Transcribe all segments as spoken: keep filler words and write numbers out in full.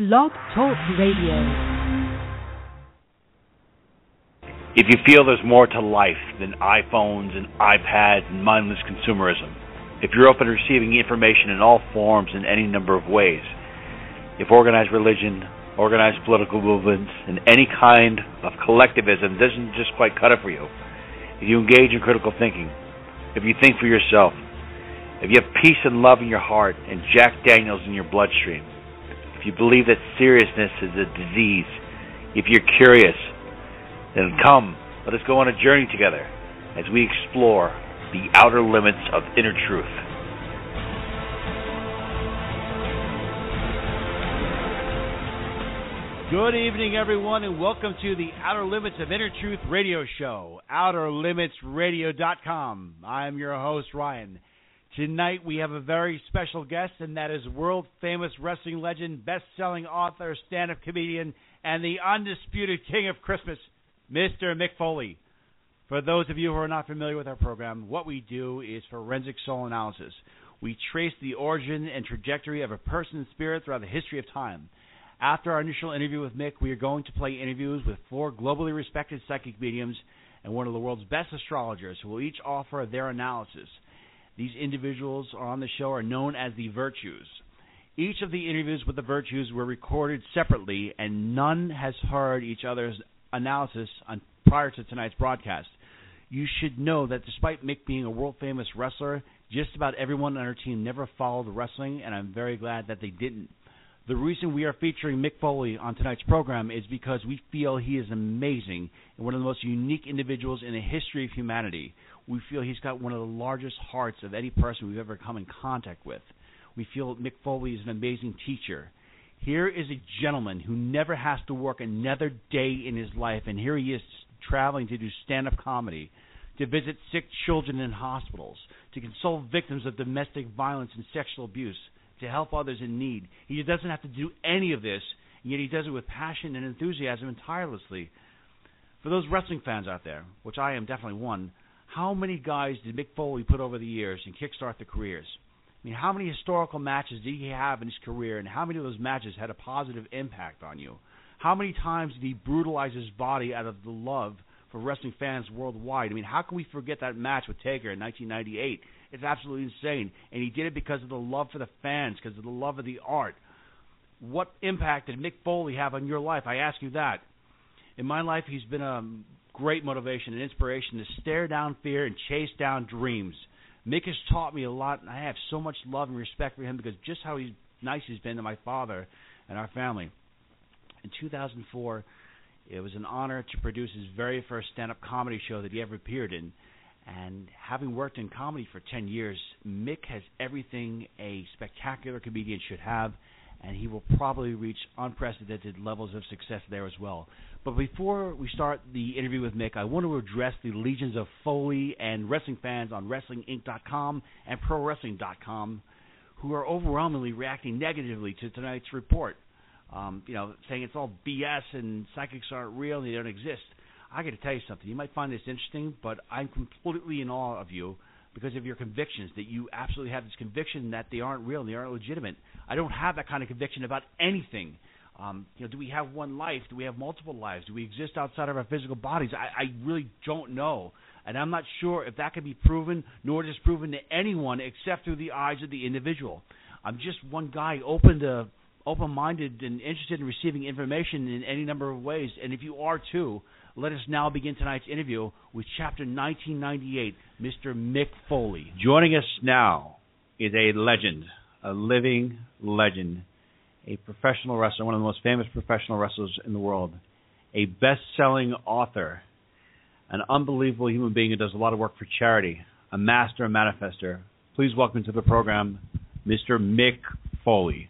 Blog Talk Radio. If you feel there's more to life than iPhones and iPads and mindless consumerism, if you're open to receiving information in all forms in any number of ways, if organized religion, organized political movements, and any kind of collectivism doesn't just quite cut it for you, if you engage in critical thinking, if you think for yourself, if you have peace and love in your heart and Jack Daniels in your bloodstream, if you believe that seriousness is a disease, if you're curious, then come, let us go on a journey together as we explore the outer limits of inner truth. Good evening, everyone, and welcome to the Outer Limits of Inner Truth radio show, outer limits radio dot com. I'm your host, Ryan. Tonight we have a very special guest, and that is world-famous wrestling legend, best-selling author, stand-up comedian, and the undisputed king of Christmas, Mister Mick Foley. For those of you who are not familiar with our program, what we do is forensic soul analysis. We trace the origin and trajectory of a person's spirit throughout the history of time. After our initial interview with Mick, we are going to play interviews with four globally respected psychic mediums and one of the world's best astrologers, who will each offer their analysis. These individuals on the show are known as the Virtues. Each of the interviews with the Virtues were recorded separately, and none has heard each other's analysis on, prior to tonight's broadcast. You should know that despite Mick being a world-famous wrestler, just about everyone on our team never followed wrestling, and I'm very glad that they didn't. The reason we are featuring Mick Foley on tonight's program is because we feel he is amazing and one of the most unique individuals in the history of humanity. We feel he's got one of the largest hearts of any person we've ever come in contact with. We feel Mick Foley is an amazing teacher. Here is a gentleman who never has to work another day in his life, and here he is traveling to do stand-up comedy, to visit sick children in hospitals, to console victims of domestic violence and sexual abuse, to help others in need. He doesn't have to do any of this, yet he does it with passion and enthusiasm and tirelessly. For those wrestling fans out there, which I am definitely one, how many guys did Mick Foley put over the years and kickstart their careers? I mean, how many historical matches did he have in his career, and how many of those matches had a positive impact on you? How many times did he brutalize his body out of the love for wrestling fans worldwide? I mean, how can we forget that match with Taker in nineteen ninety-eight? It's absolutely insane, and he did it because of the love for the fans, because of the love of the art. What impact did Mick Foley have on your life? I ask you that. In my life, he's been a great motivation and inspiration to stare down fear and chase down dreams. Mick has taught me a lot, and I have so much love and respect for him because just how he's, nice he's been to my father and our family. In two thousand four, it was an honor to produce his very first stand-up comedy show that he ever appeared in. And having worked in comedy for ten years, Mick has everything a spectacular comedian should have, and he will probably reach unprecedented levels of success there as well. But before we start the interview with Mick, I want to address the legions of Foley and wrestling fans on wrestling inc dot com and pro wrestling dot com who are overwhelmingly reacting negatively to tonight's report, um, you know, saying it's all B S and psychics aren't real and they don't exist. I got to tell you something. You might find this interesting, but I'm completely in awe of you because of your convictions, that you absolutely have this conviction that they aren't real and they aren't legitimate. I don't have that kind of conviction about anything. Um, you know, do we have one life? Do we have multiple lives? Do we exist outside of our physical bodies? I, I really don't know, and I'm not sure if that can be proven nor disproven to anyone except through the eyes of the individual. I'm just one guy open to open-minded and interested in receiving information in any number of ways. And if you are too, let us now begin tonight's interview with Chapter nineteen ninety-eight, Mister Mick Foley. Joining us now is a legend, a living legend, a professional wrestler, one of the most famous professional wrestlers in the world, a best-selling author, an unbelievable human being who does a lot of work for charity, a master and manifester. Please welcome to the program, Mister Mick Foley.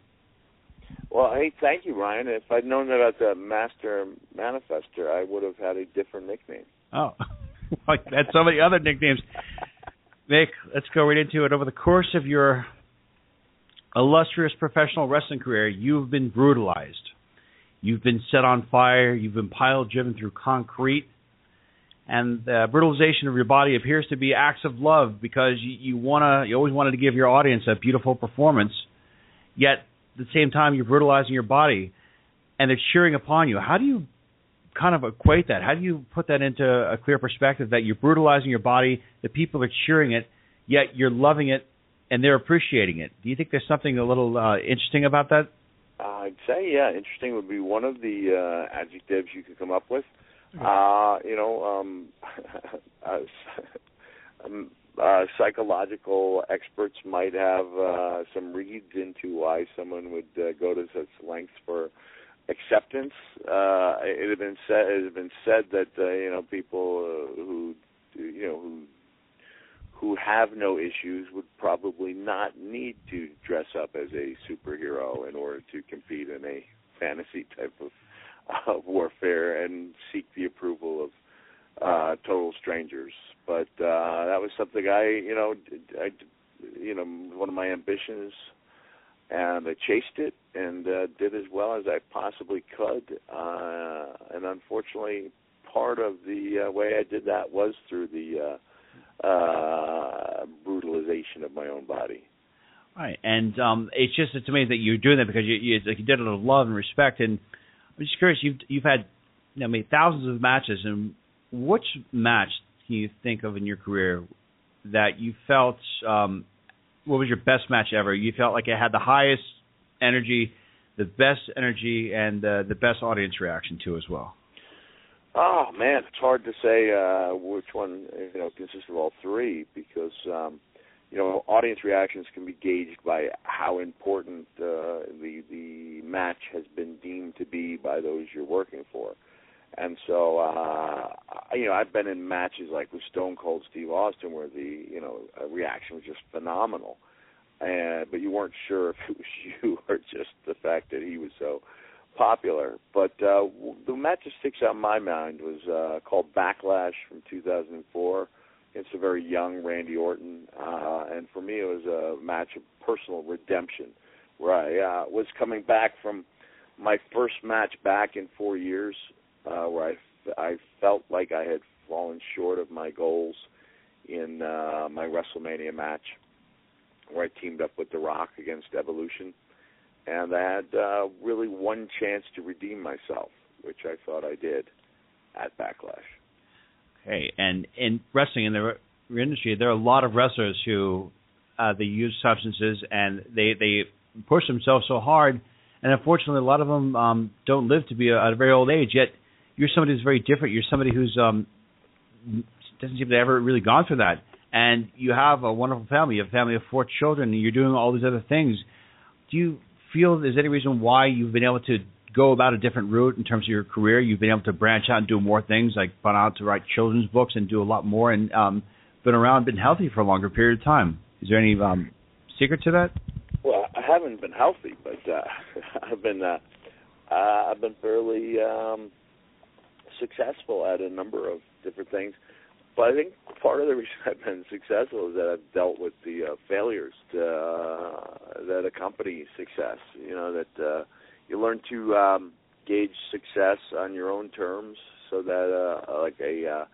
Well, hey, thank you, Ryan. If I'd known about the master manifester, I would have had a different nickname. Oh, I had so many other nicknames. Mick, let's go right into it. Over the course of your illustrious professional wrestling career, you've been brutalized. You've been set on fire. You've been pile-driven through concrete. And the brutalization of your body appears to be acts of love, because you, you wanna, you always wanted to give your audience a beautiful performance, yet at the same time you're brutalizing your body, and they're cheering upon you. How do you kind of equate that? How do you put that into a clear perspective, that you're brutalizing your body, the people are cheering it, yet you're loving it, and they're appreciating it? Do you think there's something a little uh, interesting about that? I'd say, yeah, interesting would be one of the uh, adjectives you could come up with. Uh, you know, um, um, uh, psychological experts might have uh, some reads into why someone would uh, go to such lengths for acceptance. Uh, it had been said, it had been said that uh, you know people uh, who you know who who have no issues would probably not need to dress up as a superhero in order to compete in a fantasy type of. of warfare and seek the approval of uh, total strangers. But uh, that was something I, you know, I, you know, one of my ambitions, and I chased it and uh, did as well as I possibly could. Uh, and unfortunately, part of the uh, way I did that was through the uh, uh, brutalization of my own body. Right, and um, it's just it's amazing that you're doing that, because you, you, like you did it with love and respect. And I'm just curious, you've, you've had you know, made thousands of matches, and which match can you think of in your career that you felt, um, what was your best match ever? You felt like it had the highest energy, the best energy, and uh, the best audience reaction to as well? Oh, man, it's hard to say uh, which one you know, consists of all three, because um, you know, audience reactions can be gauged by how important uh, the the match has been deemed to be by those you're working for. And so, uh, you know, I've been in matches like with Stone Cold Steve Austin where the, you know, reaction was just phenomenal. And, but you weren't sure if it was you or just the fact that he was so popular. But uh, the match that sticks out in my mind was uh, called Backlash from two thousand four. It's a very young Randy Orton, uh, and for me it was a match of personal redemption, where I uh, was coming back from my first match back in four years, uh, where I, f- I felt like I had fallen short of my goals in uh, my WrestleMania match, where I teamed up with The Rock against Evolution, and I had uh, really one chance to redeem myself, which I thought I did at Backlash. Okay, and in wrestling, in the industry, there are a lot of wrestlers who uh, they use substances and they, they push themselves so hard, and unfortunately a lot of them um, don't live to be at a very old age, yet you're somebody who's very different. You're somebody who's um, doesn't seem to have ever really gone through that, and you have a wonderful family. You have a family of four children, and you're doing all these other things. Do you feel there's any reason why you've been able to go about a different route in terms of your career? You've been able to branch out and do more things, like gone out to write children's books and do a lot more, and um, been around, been healthy for a longer period of time. Is there any um, secret to that? Well, I haven't been healthy, but uh, I've been uh, uh, I've been fairly um, successful at a number of different things. But I think part of the reason I've been successful is that I've dealt with the uh, failures to, uh, that accompany success. You know that. Uh, You learn to um, gauge success on your own terms, so that uh, like a uh,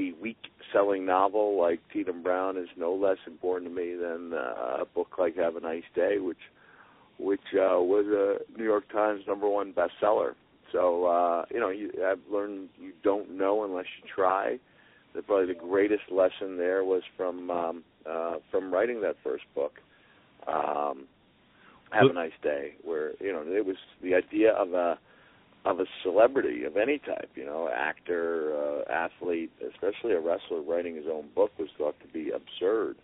a weak-selling novel like Tatum Brown is no less important to me than uh, a book like Have a Nice Day, which which uh, was a New York Times number one bestseller. So uh, you know, you, I've learned you don't know unless you try. That probably the greatest lesson there was from um, uh, from writing that first book. Um, Have a Nice Day, where, you know, it was the idea of a of a celebrity of any type, you know, actor, uh, athlete, especially a wrestler writing his own book was thought to be absurd.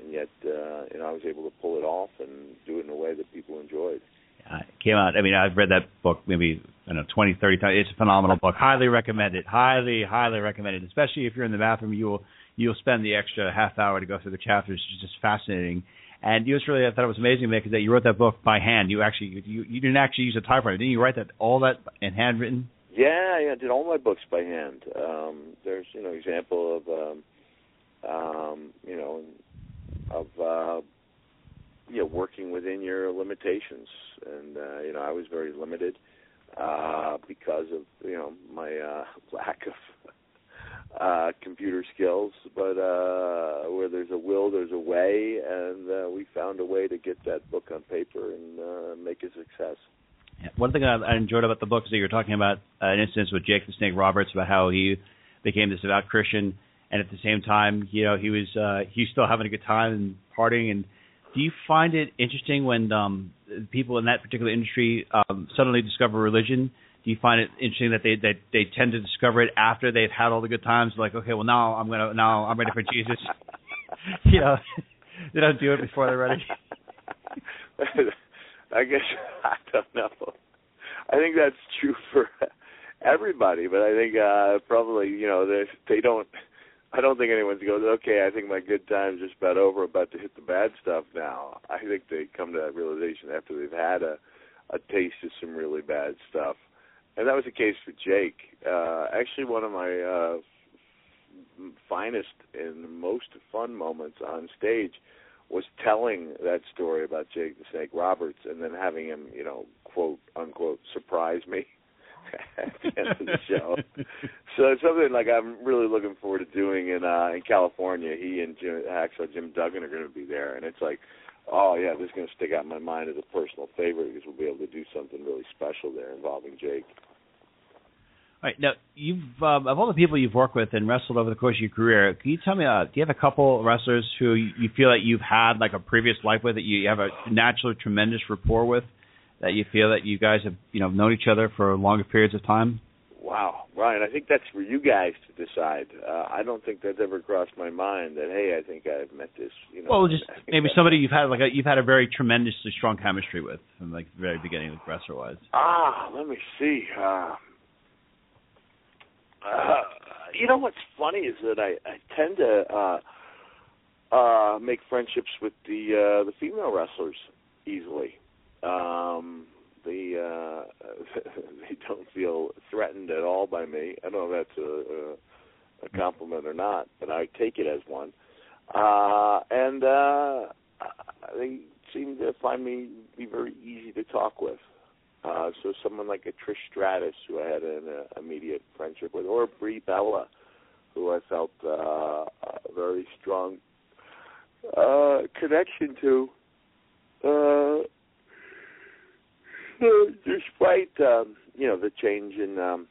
And yet, uh, you know, I was able to pull it off and do it in a way that people enjoyed. Uh, it came out, I mean, I've read that book maybe, I don't know, twenty, thirty times. It's a phenomenal book. Highly recommend it. Highly, highly recommend it. Especially if you're in the bathroom, you'll you'll spend the extra half hour to go through the chapters. It's just fascinating. And you was really, I thought it was amazing, Mick, is that you wrote that book by hand. You actually, you, you didn't actually use a typewriter. Didn't you write that all that in handwritten? Yeah, yeah, I did all my books by hand. Um, there's, you know, example of, um, um, you know, of, uh, you know, working within your limitations. And, uh, you know, I was very limited uh, because of, you know, my uh, lack of Uh, computer skills, but uh, where there's a will, there's a way, and uh, we found a way to get that book on paper and uh, make it a success. Yeah. One thing I, I enjoyed about the book is that you're talking about uh, an instance with Jake the Snake Roberts about how he became this devout Christian, and at the same time, you know, he was uh, he's still having a good time and partying. And do you find it interesting when um, people in that particular industry um, suddenly discover religion? Do you find it interesting that they that they tend to discover it after they've had all the good times? Like, okay, well now I'm gonna now I'm ready for Jesus. You know, they don't do it before they're ready. I guess I don't know. I think that's true for everybody, but I think uh, probably you know they, they don't. I don't think anyone's goes, okay, I think my good time's just about over. About to hit the bad stuff now. I think they come to that realization after they've had a a taste of some really bad stuff. And that was the case for Jake. Uh, actually, one of my uh, f- finest and most fun moments on stage was telling that story about Jake the Snake Roberts and then having him, you know, quote, unquote, surprise me at the end of the show. So it's something like I'm really looking forward to doing in uh, in California. He and Jim, actually Jim Duggan are going to be there, and it's like, oh, yeah, this is going to stick out in my mind as a personal favorite because we'll be able to do something really special there involving Jake. All right. Now, you've um, of all the people you've worked with and wrestled over the course of your career, can you tell me, uh, do you have a couple wrestlers who you feel that you've had like a previous life with, that you have a naturally tremendous rapport with, that you feel that you guys have, you know, known each other for longer periods of time? Wow. Ryan, I think that's for you guys to decide. Uh, I don't think that's ever crossed my mind that, hey, I think I've met this. You know, well, just maybe somebody you've had like a, you've had a very tremendously strong chemistry with from like the very beginning of wrestler-wise. Ah, let me see. Uh, uh, you know what's funny is that I, I tend to uh, uh, make friendships with the uh, the female wrestlers easily. Um The, uh, they don't feel threatened at all by me. I don't know if that's a, a compliment or not, but I take it as one. Uh, and uh, they seem to find me be very easy to talk with. Uh, so someone like a Trish Stratus, who I had an uh, immediate friendship with, or Brie Bella, who I felt uh, a very strong uh, connection to. Uh, Despite um, you know the change in um,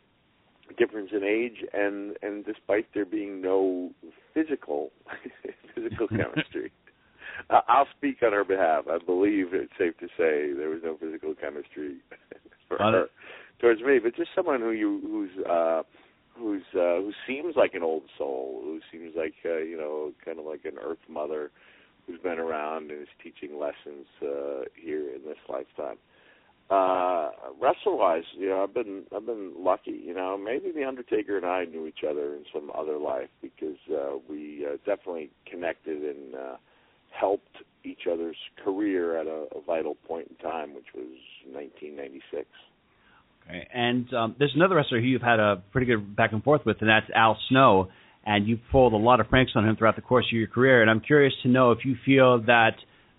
difference in age, and, and despite there being no physical physical chemistry, uh, I'll speak on her behalf. I believe it's safe to say there was no physical chemistry for on her it. towards me, but just someone who you who's uh, who's uh, who seems like an old soul, who seems like uh, you know kind of like an earth mother who's been around and is teaching lessons uh, here in this lifetime. Uh, wrestle-wise, you know, I've been I've been lucky. You know, maybe the Undertaker and I knew each other in some other life because uh, we uh, definitely connected and uh, helped each other's career at a, a vital point in time, which was nineteen ninety-six. Okay, and um, there's another wrestler who you've had a pretty good back and forth with, and that's Al Snow. And you've pulled a lot of pranks on him throughout the course of your career. And I'm curious to know if you feel that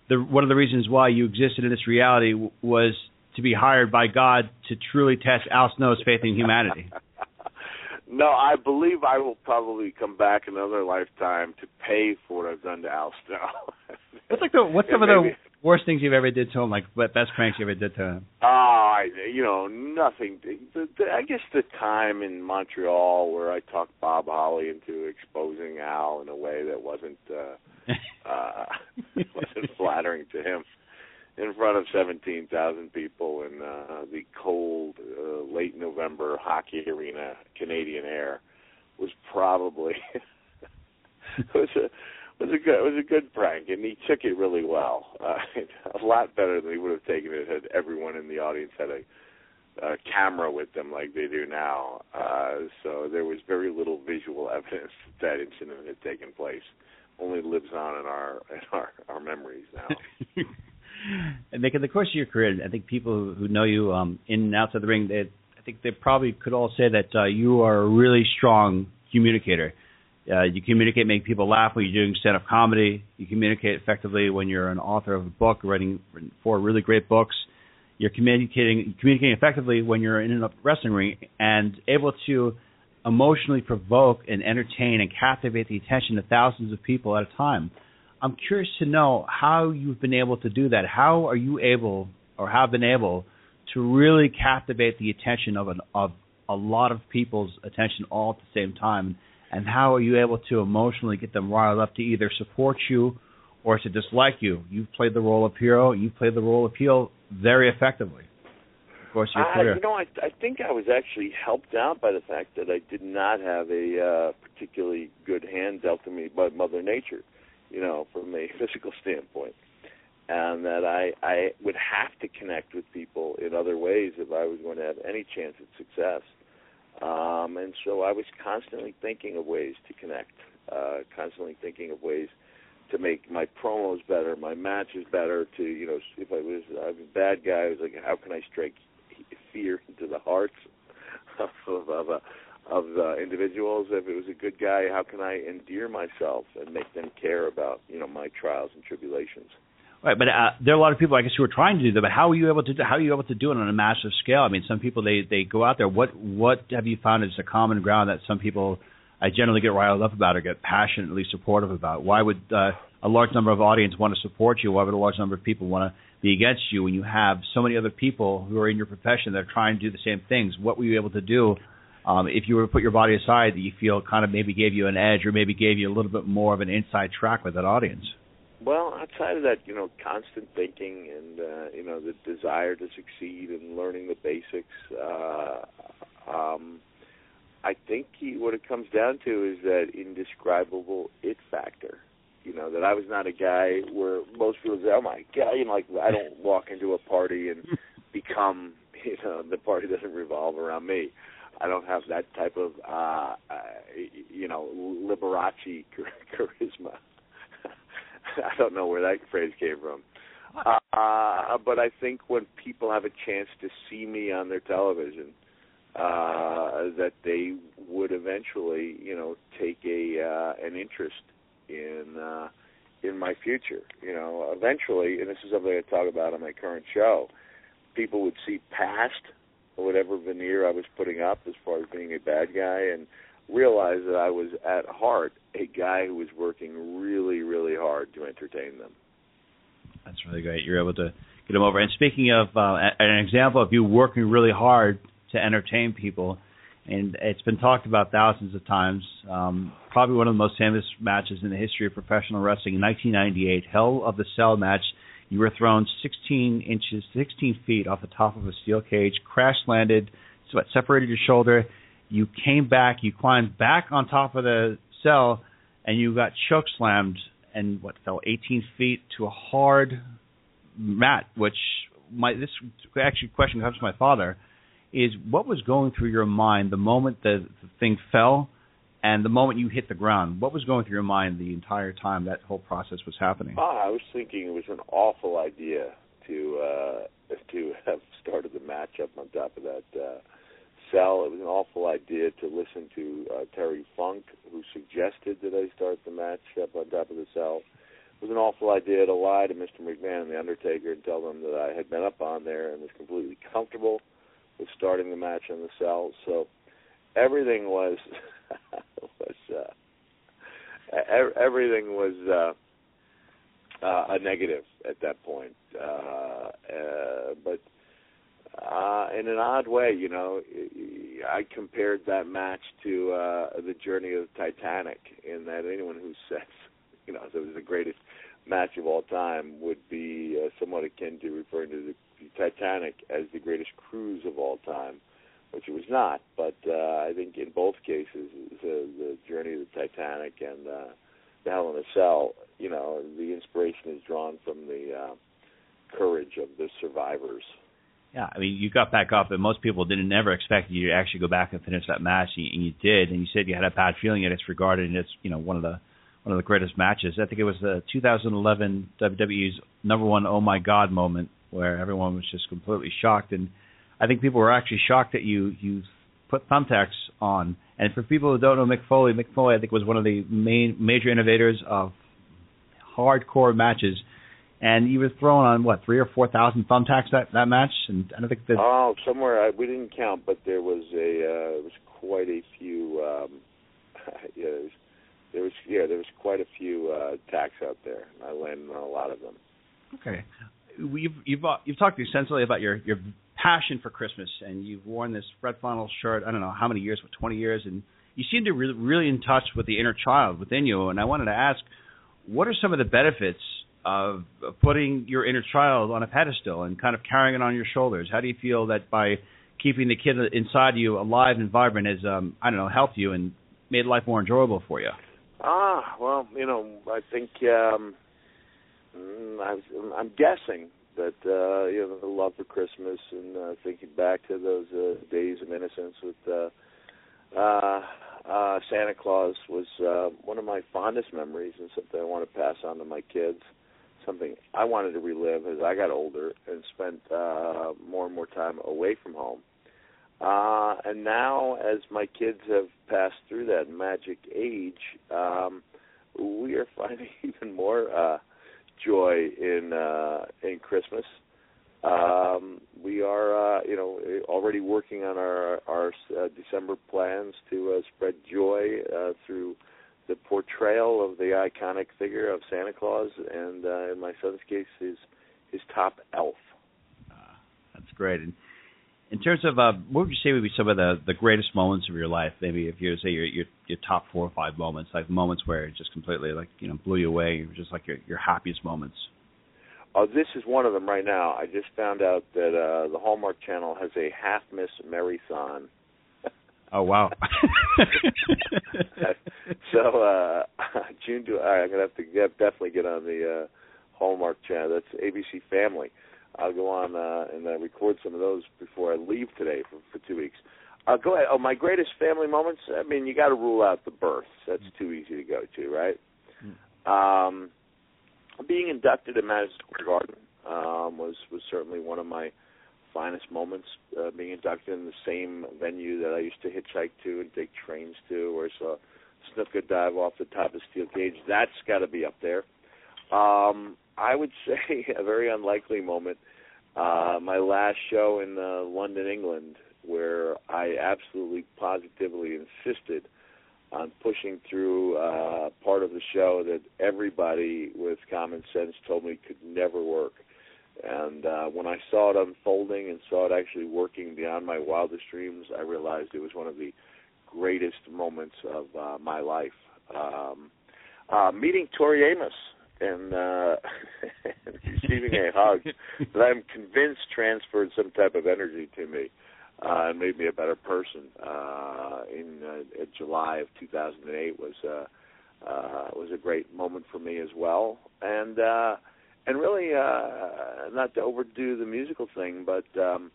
the one of the reasons why you existed in this reality w- was to be hired by God to truly test Al Snow's faith in humanity. No, I believe I will probably come back another lifetime to pay for what I've done to Al Snow. What's like the what's some of the worst things you've ever did to him? Like what best pranks you ever did to him? Ah, uh, you know nothing. The, the, I guess the time in Montreal where I talked Bob Holly into exposing Al in a way that wasn't uh, uh, wasn't flattering to him. in front of seventeen thousand people in uh, the cold, uh, late November hockey arena, Canadian Air, was probably it was a was a good it was a good prank, and he took it really well, uh, a lot better than he would have taken it had everyone in the audience had a, a camera with them like they do now. Uh, so there was very little visual evidence that that incident had taken place. Only lives on in our in our, our memories now. And Mick, in the course of your career, I think people who, who know you um, in and outside the ring, they, I think they probably could all say that uh, you are a really strong communicator. Uh, you communicate, make people laugh when you're doing stand-up comedy. You communicate effectively when you're an author of a book, writing four really great books. You're communicating communicating effectively when you're in a wrestling ring and able to emotionally provoke and entertain and captivate the attention of thousands of people at a time. I'm curious to know how you've been able to do that. How are you able, or have been able, to really captivate the attention of an, of a lot of people's attention all at the same time? And how are you able to emotionally get them riled up to either support you or to dislike you? You've played the role of hero. You've played the role of heel very effectively. Of course, your career. I, you know, I, I think I was actually helped out by the fact that I did not have a uh, particularly good hand dealt to me by Mother Nature, you know, from a physical standpoint, and that I, I would have to connect with people in other ways if I was going to have any chance at success. Um, and so I was constantly thinking of ways to connect, uh, constantly thinking of ways to make my promos better, my matches better, to, you know, if I was, I was a bad guy, I was like, how can I strike fear into the hearts of, of, of a of the individuals? If it was a good guy, how can I endear myself and make them care about, you know, my trials and tribulations? Right, but uh, there are a lot of people, I guess, who are trying to do that. But how are you able to do, how are you able to do it on a massive scale? I mean, some people they, they go out there. What what have you found is the common ground that some people I generally get riled up about or get passionately supportive about? Why would uh, a large number of audience want to support you? Why would a large number of people want to be against you when you have so many other people who are in your profession that are trying to do the same things? What were you able to do? Um, if you were to put your body aside, that you feel kind of maybe gave you an edge or maybe gave you a little bit more of an inside track with that audience? Well, outside of that, you know, constant thinking and, uh, you know, the desire to succeed and learning the basics, uh, um, I think he, what it comes down to is that indescribable it factor. You know, that I was not a guy where most people say, oh, my God, you know, like I don't walk into a party and become, you know, the party doesn't revolve around me. I don't have that type of, uh, you know, Liberace charisma. I don't know where that phrase came from. Uh, but I think when people have a chance to see me on their television, uh, that they would eventually, you know, take a uh, an interest in uh, in my future. You know, eventually, and this is something I talk about on my current show, people would see past whatever veneer I was putting up as far as being a bad guy and realize that I was at heart a guy who was working really, really hard to entertain them. That's really great. You're able to get them over. And speaking of uh, an example of you working really hard to entertain people, and it's been talked about thousands of times, um, probably one of the most famous matches in the history of professional wrestling in nineteen ninety-eight, Hell of the Cell match. You were thrown sixteen inches, sixteen feet off the top of a steel cage, crash landed, separated your shoulder. You came back, you climbed back on top of the cell, and you got choke slammed and what fell eighteen feet to a hard mat. Which my this actually question comes to my father is what was going through your mind the moment the, the thing fell and the moment you hit the ground? What was going through your mind the entire time that whole process was happening? Oh, I was thinking it was an awful idea to uh, to have started the match up on top of that uh, cell. It was an awful idea to listen to uh, Terry Funk, who suggested that I start the match up on top of the cell. It was an awful idea to lie to Mister McMahon and The Undertaker and tell them that I had been up on there and was completely comfortable with starting the match on the cell. So everything was... was uh, everything was uh, uh, a negative at that point, uh, uh, but uh, in an odd way, you know, I compared that match to uh, the journey of Titanic. In that, anyone who says, you know, it was the greatest match of all time would be uh, somewhat akin to referring to the, the Titanic as the greatest cruise of all time, which it was not. But uh, I think in both cases, the, the journey of the Titanic and uh, the Hell in a Cell, you know, the inspiration is drawn from the uh, courage of the survivors. Yeah, I mean, you got back up, and most people didn't never expect you to actually go back and finish that match, and you did. And you said you had a bad feeling, and it's regarded, and it's, you know, one of the one of the greatest matches. I think it was the two thousand eleven W W E's number one "Oh my God" moment, where everyone was just completely shocked, and I think people were actually shocked that you you put thumbtacks on. And for people who don't know Mick Foley, Mick Foley, I think, was one of the main major innovators of hardcore matches. And you were throwing on, what, three or four thousand thumbtacks that, that match? And I don't think that... Oh, somewhere, I, we didn't count, but there was a, uh, it was quite a few, um, yeah, there was, there was, yeah, there was quite a few uh, tacks out there. I landed on a lot of them. Okay. You've, you've, you've talked essentially about your, your passion for Christmas, and you've worn this Fred Funnel shirt, I don't know how many years, what, twenty years, and you seem to be really, really in touch with the inner child within you, and I wanted to ask, what are some of the benefits of putting your inner child on a pedestal and kind of carrying it on your shoulders? How do you feel that by keeping the kid inside you alive and vibrant has, um, I don't know, helped you and made life more enjoyable for you? Ah, well, you know, I think um, I, I'm guessing that, uh, you know, the love for Christmas and uh, thinking back to those uh, days of innocence with uh, uh, uh, Santa Claus was uh, one of my fondest memories and something I want to pass on to my kids. Something I wanted to relive as I got older and spent uh, more and more time away from home. Uh, and now, as my kids have passed through that magic age, um, we are finding even more uh, joy in uh, in Christmas. Um, we are, uh, you know, already working on our our uh, December plans to uh, spread joy uh, through the portrayal of the iconic figure of Santa Claus, and uh, in my son's case, his his top elf. Uh, that's great. And in terms of uh, what would you say would be some of the, the greatest moments of your life? Maybe if you were to say your, your your top four or five moments, like moments where it just completely, like, you know, blew you away, just like your your happiest moments. Oh, uh, this is one of them right now. I just found out that uh, the Hallmark Channel has a half miss Marathon. Oh, wow. So, uh, June, all right, I'm going to have to get, definitely get on the uh, Hallmark Channel. That's A B C Family. I'll go on uh, and uh, record some of those before I leave today for, for two weeks. Uh, go ahead. Oh, my greatest family moments? I mean, you got to rule out the births. That's too easy to go to, right? Mm. Um, being inducted in Madison Square Garden um, was, was certainly one of my finest moments, uh, being inducted in the same venue that I used to hitchhike to and take trains to, or saw snooker dive off the top of steel cage. That's got to be up there. Um, I would say a very unlikely moment, uh, my last show in uh, London, England, where I absolutely positively insisted on pushing through uh, part of the show that everybody with common sense told me could never work. And uh, when I saw it unfolding and saw it actually working beyond my wildest dreams, I realized it was one of the greatest moments of uh, my life. Um, uh, meeting Tori Amos and, uh, and receiving a hug that I'm convinced transferred some type of energy to me uh, and made me a better person uh, in uh, July of two thousand eight was, uh, uh, was a great moment for me as well. And... Uh, And really, uh, not to overdo the musical thing, but um,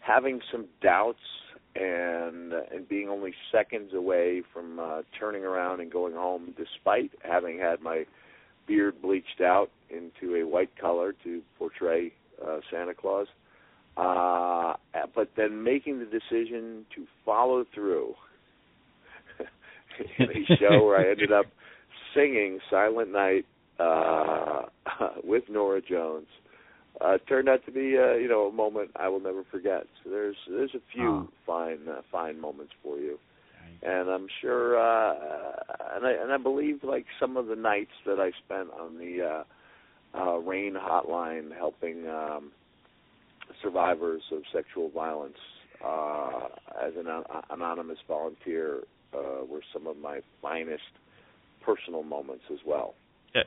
having some doubts and and being only seconds away from uh, turning around and going home, despite having had my beard bleached out into a white color to portray uh, Santa Claus, uh, but then making the decision to follow through in a show where I ended up singing Silent Night Uh, with Norah Jones, uh, turned out to be uh, you know, a moment I will never forget. So there's there's a few oh. fine uh, fine moments for you, and I'm sure uh, and I and I believe like some of the nights that I spent on the uh, uh, RAINN hotline helping um, survivors of sexual violence uh, as an anonymous volunteer uh, were some of my finest personal moments as well.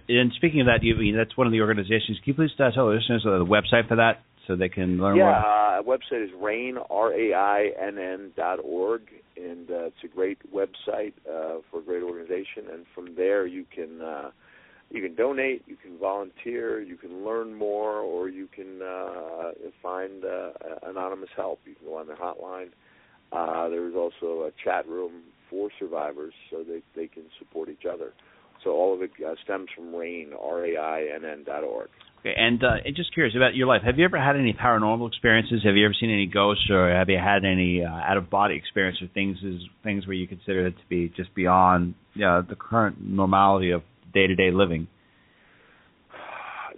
and speaking of that, you, that's one of the organizations. Can you please tell our listeners the website for that so they can learn yeah, more? Yeah, uh, website is RAINN, R A I N N dot org, and uh, it's a great website uh, for a great organization. And from there, you can uh, you can donate, you can volunteer, you can learn more, or you can uh, find uh, anonymous help. You can go on their hotline. Uh, there's also a chat room for survivors so that they can support each other. So all of it uh, stems from RAINN, R A I N N dot org. Okay, and uh, just curious about your life. Have you ever had any paranormal experiences? Have you ever seen any ghosts, or have you had any uh, out-of-body experience or things things where you consider it to be just beyond uh, the current normality of day-to-day living?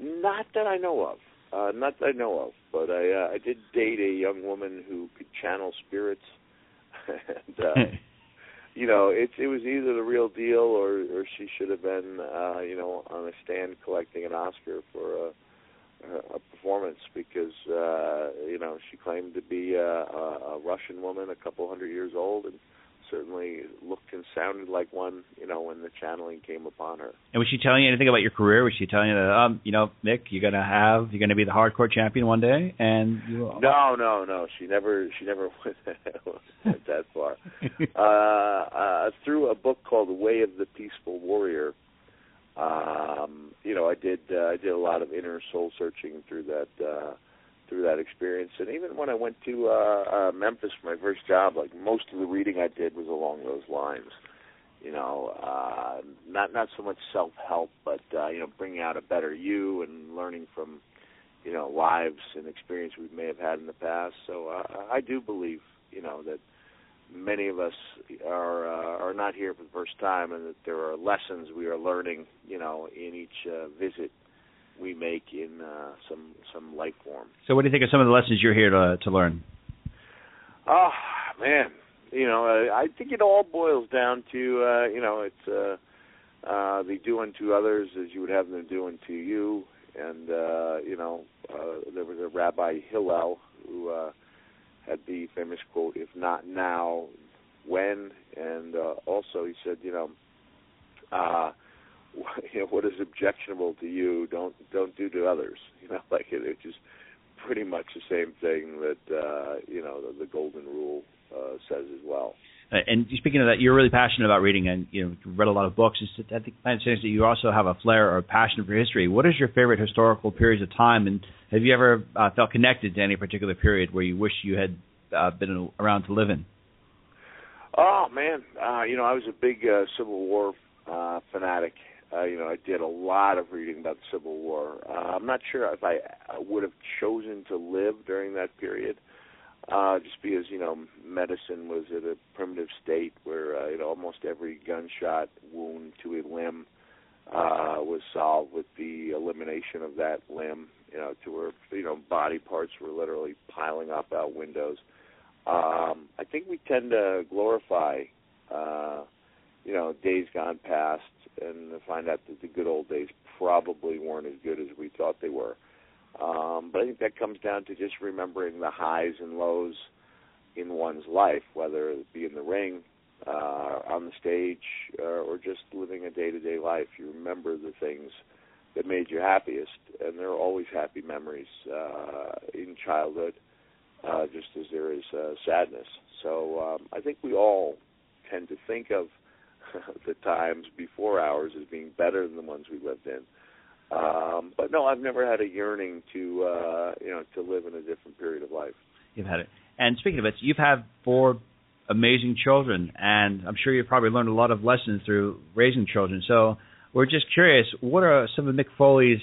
Not that I know of. Uh, not that I know of, but I, uh, I did date a young woman who could channel spirits. and, uh, you know, it, it was either the real deal or, or she should have been, uh, you know, on a stand collecting an Oscar for a, a performance because, uh, you know, she claimed to be a, a Russian woman, a couple hundred years old, and certainly looked and sounded like one, you know, when the channeling came upon her. And was she telling you anything about your career? Was she telling you that, um, you know, Mick, you're gonna have, you're gonna be the hardcore champion one day? And you no, no, no, she never, she never went that far. uh, uh, through a book called The Way of the Peaceful Warrior, um, you know, I did, uh, I did a lot of inner soul searching through that. Uh, through that experience. And even when I went to uh, uh, Memphis for my first job, like most of the reading I did was along those lines, you know, uh, not not so much self-help, but, uh, you know, bringing out a better you and learning from, you know, lives and experience we may have had in the past. So uh, I do believe, you know, that many of us are uh, are not here for the first time and that there are lessons we are learning, you know, in each uh, visit we make in uh, some some life form. So what do you think of some of the lessons you're here to to learn? Oh, man. You know, I, I think it all boils down to, uh, you know, it's uh, uh, the do unto others as you would have them do unto you. And, uh, you know, uh, there was a Rabbi Hillel who uh, had the famous quote, if not now, when? And uh, also he said, you know, uh, You know, what is objectionable to you, don't don't do to others. You know, like it, it's just pretty much the same thing that uh, you know the, the golden rule uh, says as well. And speaking of that, you're really passionate about reading, and you know, read a lot of books. I think my understanding is that you also have a flair or a passion for history. What is your favorite historical periods of time, and have you ever uh, felt connected to any particular period where you wish you had uh, been around to live in? Oh man, uh, you know, I was a big uh, Civil War uh, fanatic. Uh, you know, I did a lot of reading about the Civil War. Uh, I'm not sure if I would have chosen to live during that period, uh, just because, you know, medicine was at a primitive state where, uh, you know, almost every gunshot wound to a limb uh, was solved with the elimination of that limb, you know, to where, you know, body parts were literally piling up out windows. Um, I think we tend to glorify, uh, you know, days gone past, and find out that the good old days probably weren't as good as we thought they were. Um, but I think that comes down to just remembering the highs and lows in one's life, whether it be in the ring, uh, on the stage, uh, or just living a day-to-day life. You remember the things that made you happiest, and there are always happy memories uh, in childhood, uh, just as there is uh, sadness. So um, I think we all tend to think of the times before ours as being better than the ones we lived in. Um, but no, I've never had a yearning to, uh, you know, to live in a different period of life. You've had it. And speaking of it, you've had four amazing children, and I'm sure you've probably learned a lot of lessons through raising children. So we're just curious, what are some of Mick Foley's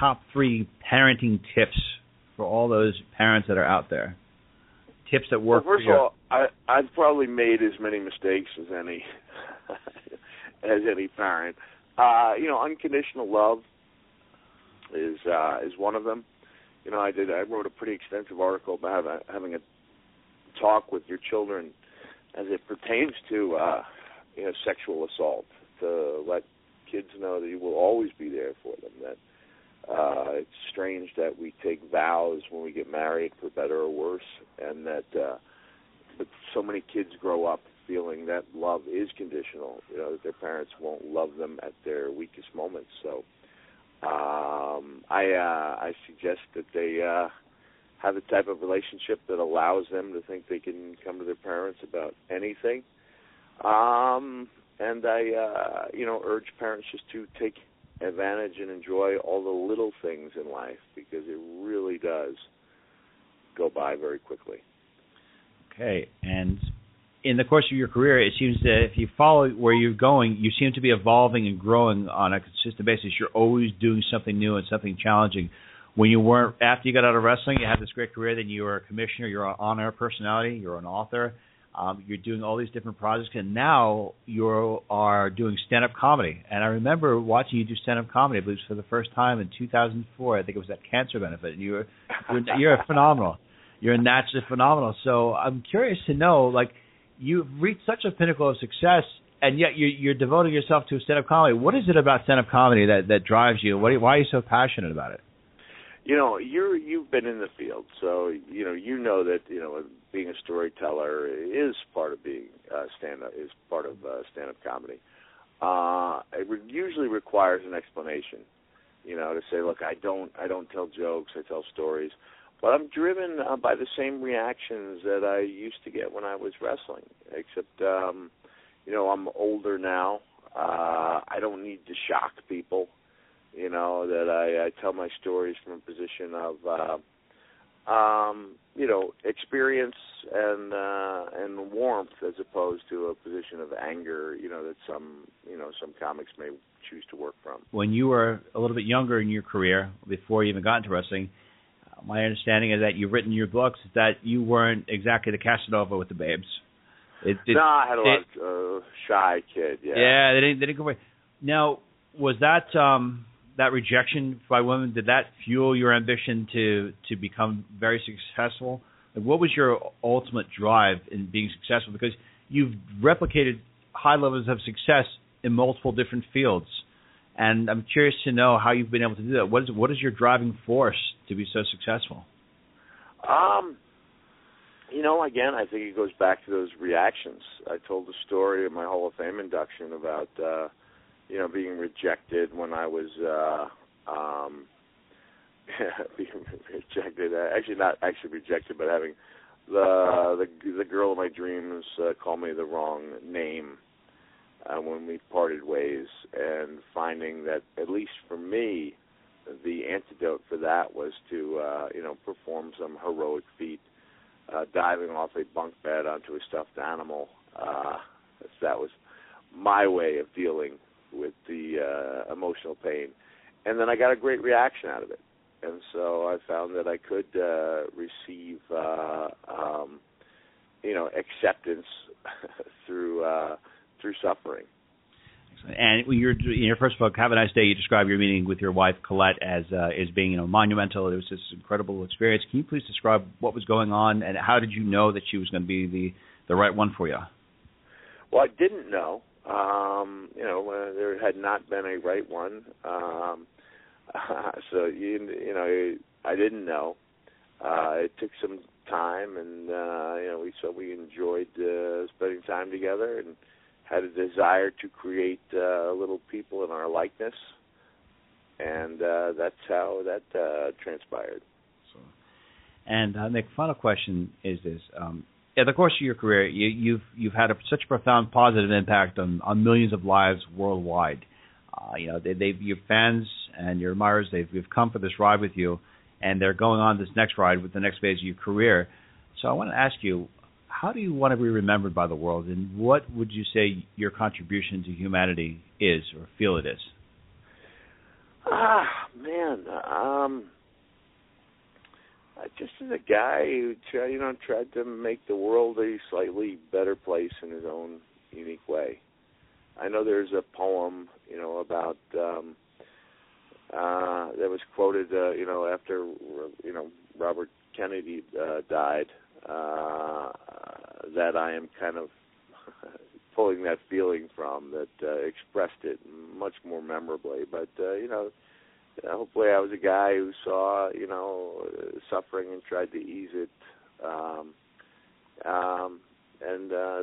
top three parenting tips for all those parents that are out there? Tips that work well, first for you. Of all, I, I've probably made as many mistakes as any as any parent. Uh, you know, unconditional love is uh, is one of them. You know, I did. I wrote a pretty extensive article about uh, having a talk with your children as it pertains to uh, you know, sexual assault. To let kids know that you will always be there for them. That Uh, it's strange that we take vows when we get married, for better or worse, and that uh, so many kids grow up feeling that love is conditional, you know, that their parents won't love them at their weakest moments. So um, I, uh, I suggest that they uh, have the type of relationship that allows them to think they can come to their parents about anything. Um, and I, uh, you know, urge parents just to take advantage and enjoy all the little things in life, because it really does go by very quickly. Okay, and in the course of your career, it seems that if you follow where you're going, you seem to be evolving and growing on a consistent basis. You're always doing something new and something challenging. When you weren't, after you got out of wrestling, you had this great career. Then you were a commissioner, you're an on-air personality, you're an author. Um, you're doing all these different projects, and now you are doing stand-up comedy. And I remember watching you do stand-up comedy, I believe, for the first time in two thousand four. I think it was that Cancer benefit. And you were, you're, you're phenomenal. You're naturally phenomenal. So I'm curious to know, like, you've reached such a pinnacle of success, and yet you're, you're devoting yourself to stand-up comedy. What is it about stand-up comedy that, that drives you? What do you? Why are you so passionate about it? You know, you're, you've been in the field, so, you know, you know that, you know, being a storyteller is part of being uh, stand-up, is part of uh, stand-up comedy. Uh, it re- usually requires an explanation, you know, to say, look, I don't, I don't tell jokes, I tell stories. But I'm driven uh, by the same reactions that I used to get when I was wrestling, except, um, you know, I'm older now. Uh, I don't need to shock people. You know, that I, I tell my stories from a position of, uh, um, you know, experience and uh, and warmth, as opposed to a position of anger, you know, that some, you know, some comics may choose to work from. When you were a little bit younger in your career, before you even got into wrestling, my understanding is that you've written your books that you weren't exactly the Casanova with the babes. It, it, no, I had a it, lot of uh, shy kid, yeah. Yeah, they didn't, they didn't go away. Now, was that... Um, that rejection by women, did that fuel your ambition to, to become very successful? Like, what was your ultimate drive in being successful? Because you've replicated high levels of success in multiple different fields, and I'm curious to know how you've been able to do that. What is what is your driving force to be so successful? Um, you know, again, I think it goes back to those reactions. I told the story in my Hall of Fame induction about uh, you know, being rejected when I was uh, um, being rejected. Actually, not actually rejected, but having the the, the girl of my dreams uh, call me the wrong name uh, when we parted ways, and finding that, at least for me, the antidote for that was to uh, you know perform some heroic feat, uh, diving off a bunk bed onto a stuffed animal. Uh, that was my way of dealing with the uh, emotional pain. And then I got a great reaction out of it. And so I found that I could uh, receive, uh, um, you know, acceptance through uh, through suffering. Excellent. And when you're, in your first book, Have a Nice Day, you describe your meeting with your wife, Colette, as, uh, as being, you know, monumental. It was this incredible experience. Can you please describe what was going on, and how did you know that she was going to be the, the right one for you? Well, I didn't know. Um, you know, uh, there had not been a right one, um, uh, so you, you know, I didn't know. Uh, it took some time, and uh, you know, we so we enjoyed uh, spending time together, and had a desire to create uh, little people in our likeness, and uh, that's how that uh, transpired. So, and uh, Mick, final question is this. Um, Yeah, the course of your career, you, you've you've had a, such a profound positive impact on, on millions of lives worldwide. Uh, you know, they, they've, your fans and your admirers, they've you've come for this ride with you, and they're going on this next ride with the next phase of your career. So I want to ask you, how do you want to be remembered by the world, and what would you say your contribution to humanity is, or feel it is? Ah, man, um... just as a guy who tried, you know, tried to make the world a slightly better place in his own unique way. I know there's a poem, you know, about um, uh, that was quoted, uh, you know, after you know Robert Kennedy uh, died. Uh, that I am kind of pulling that feeling from, that uh, expressed it much more memorably. But uh, you know. Hopefully I was a guy who saw, you know, suffering and tried to ease it. Um, um, and uh,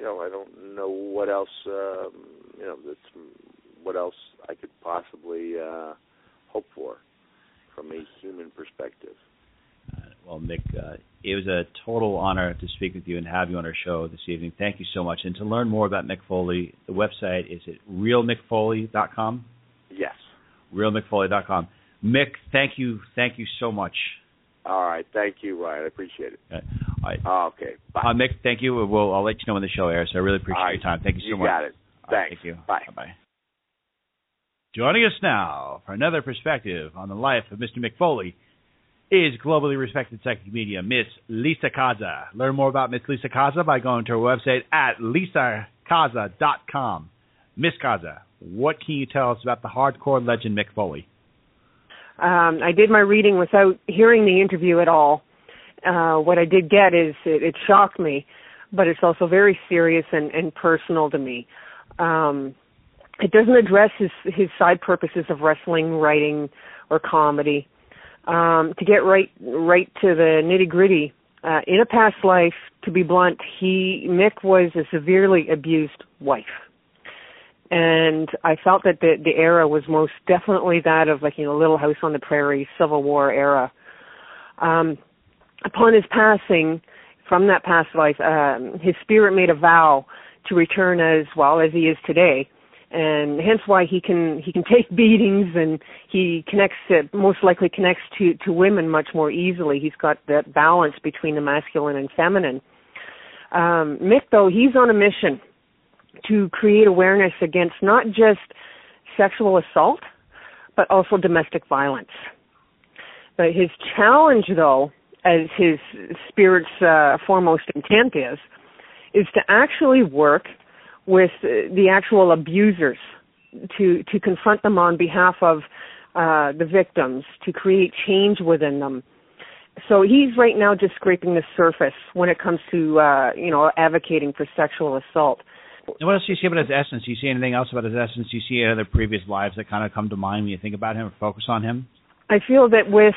you know, I don't know what else, um, you know, that's what else I could possibly uh, hope for from a human perspective. Uh, well, Mick, uh, it was a total honor to speak with you and have you on our show this evening. Thank you so much. And to learn more about Mick Foley, the website is at real mick foley dot com. Yes. real mick foley dot com. Mick, thank you, thank you so much. All right, thank you, Ryan. I appreciate it. All right. All right. Okay. Bye. Uh, Mick, thank you. We'll I'll let you know when the show airs. I really appreciate right. your time. Thank you so you much. You got it. Thanks. Right, thank you. Bye. Bye-bye. Joining us now for another perspective on the life of Mister Mick Foley is globally respected psychic medium, Miss Lisa Caza. Learn more about Miss Lisa Caza by going to her website at lisa caza dot com. Miss Caza, what can you tell us about the hardcore legend Mick Foley? Um, I did my reading without hearing the interview at all. Uh, what I did get is it, it shocked me, but it's also very serious and, and personal to me. Um, it doesn't address his, his side purposes of wrestling, writing, or comedy. Um, to get right right to the nitty-gritty, uh, in a past life, to be blunt, he Mick was a severely abused wife. And I felt that the, the era was most definitely that of, like, you know, Little House on the Prairie, Civil War era. Um, upon his passing, from that past life, um, his spirit made a vow to return as well as he is today, and hence why he can he can take beatings, and he connects uh, most likely connects to, to women much more easily. He's got that balance between the masculine and feminine. Um, Mick, though, he's on a mission to create awareness against not just sexual assault, but also domestic violence. But his challenge, though, as his spirit's uh, foremost intent is, is to actually work with the actual abusers, to, to confront them on behalf of uh, the victims, to create change within them. So he's right now just scraping the surface when it comes to, uh, you know, advocating for sexual assault. And what else do you see about his essence? Do you see anything else about his essence? Do you see other previous lives that kind of come to mind when you think about him or focus on him? I feel that with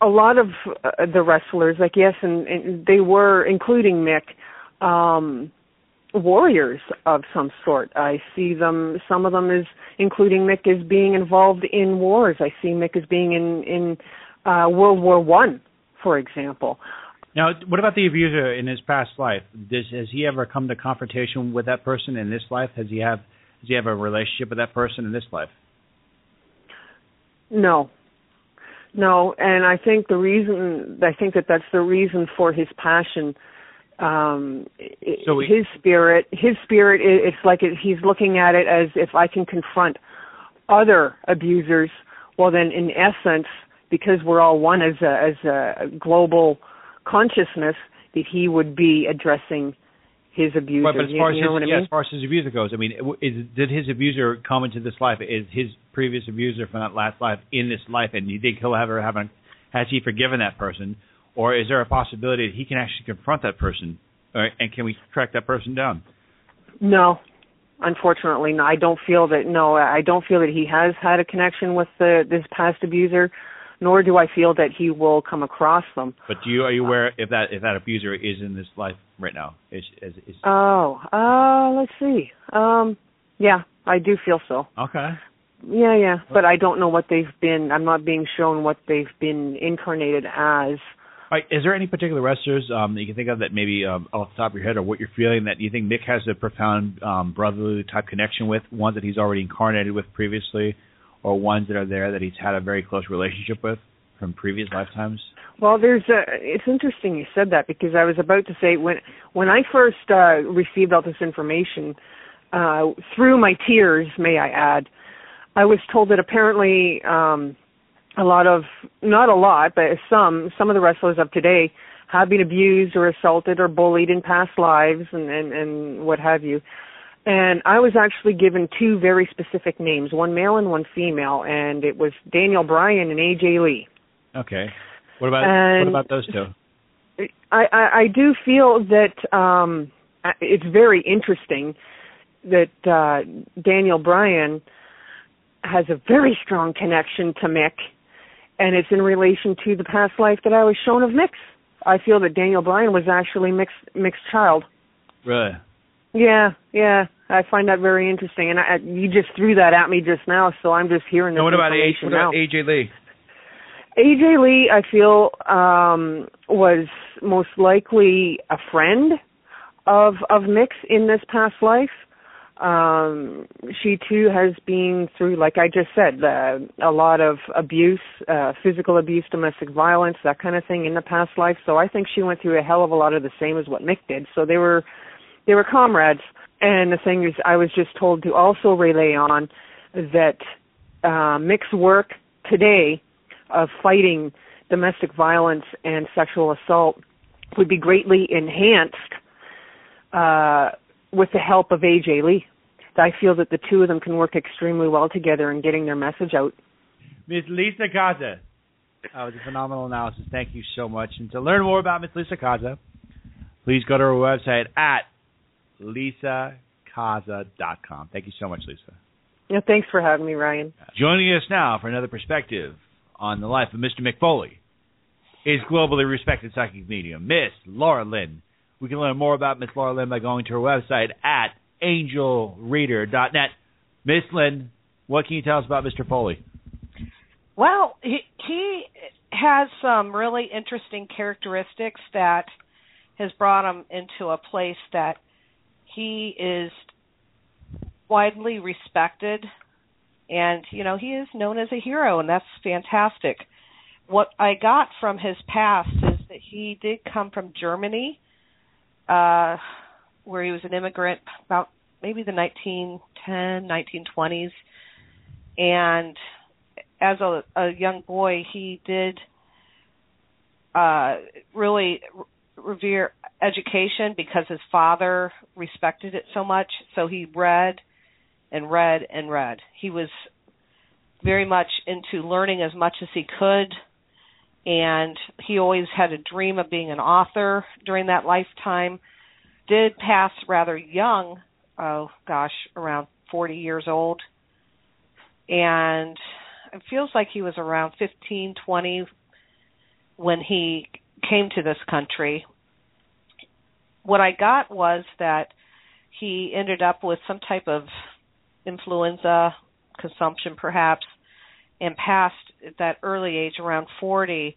a lot of uh, the wrestlers, like, yes, and, and they were, including Mick, um, warriors of some sort. I see them, some of them, is, including Mick, as being involved in wars. I see Mick as being in, in uh, World War One, for example. Now, what about the abuser in his past life? Does, has he ever come to confrontation with that person in this life? Has he have Does he have a relationship with that person in this life? No, no, and I think the reason I think that that's the reason for his passion. Um, so we, his spirit, his spirit, it's like he's looking at it as, if I can confront other abusers, well, then in essence, because we're all one as a, as a global consciousness, that he would be addressing his abuser. Right, but as far as, you know his, I mean? yeah, as far as his abuser goes, I mean, is, did his abuser come into this life? Is his previous abuser from that last life in this life? And do you think he'll ever have? A, has he forgiven that person, or is there a possibility that he can actually confront that person? Right? And can we track that person down? No, unfortunately, no. I don't feel that. No, I don't feel that he has had a connection with the, this past abuser. Nor do I feel that he will come across them. But do you, are you aware if that if that abuser is in this life right now? Is, is, is... Oh, uh, let's see. Um, yeah, I do feel so. Okay. Yeah, yeah, but I don't know what they've been. I'm not being shown what they've been incarnated as. All right, is there any particular wrestlers um, that you can think of that maybe um, off the top of your head, or what you're feeling that you think Mick has a profound um, brotherly type connection with, ones that he's already incarnated with previously, or ones that are there that he's had a very close relationship with from previous lifetimes? Well, there's a, it's interesting you said that, because I was about to say, when when I first uh, received all this information, uh, through my tears, may I add, I was told that apparently um, a lot of, not a lot, but some, some of the wrestlers of today have been abused or assaulted or bullied in past lives and, and, and what have you. And I was actually given two very specific names, one male and one female, and it was Daniel Bryan and A J. Lee. Okay. What about and what about those two? I, I, I do feel that um, it's very interesting that uh, Daniel Bryan has a very strong connection to Mick, and it's in relation to the past life that I was shown of Mick's. I feel that Daniel Bryan was actually Mick's, Mick's child. Really? Yeah, yeah. I find that very interesting. And I, you just threw that at me just now, so I'm just hearing this. What about A J Lee? A J Lee, I feel, um, was most likely a friend of of Mick's in this past life. Um, she, too, has been through, like I just said, uh, a lot of abuse, uh, physical abuse, domestic violence, that kind of thing in the past life. So I think she went through a hell of a lot of the same as what Mick did. So they were they were comrades. And the thing is, I was just told to also relay on that uh, Mick's work today of fighting domestic violence and sexual assault would be greatly enhanced uh, with the help of A J Lee. I feel that the two of them can work extremely well together in getting their message out. Miss Lisa Caza. That was a phenomenal analysis. Thank you so much. And to learn more about Miss Lisa Caza, please go to her website at lisa caza dot com. Thank you so much, Lisa. Yeah, thanks for having me, Ryan. Joining us now for another perspective on the life of Mister Mick Foley is globally respected psychic medium, Miss Laura Lynn. We can learn more about Miss Laura Lynn by going to her website at angel reader dot net. Miss Lynn, what can you tell us about Mister Foley? Well, he, he has some really interesting characteristics that has brought him into a place that he is widely respected. And, you know, he is known as a hero, and that's fantastic. What I got from his past is that he did come from Germany, Uh, where he was an immigrant about maybe the nineteen ten, nineteen twenties. And as a, a young boy, he did uh, really revere education because his father respected it so much. So he read and read and read. He was very much into learning as much as he could. And he always had a dream of being an author during that lifetime. Did pass rather young, oh gosh, around forty years old. And it feels like he was around fifteen, twenty when he came to this country. What I got was that he ended up with some type of influenza consumption perhaps, and passed at that early age, around forty,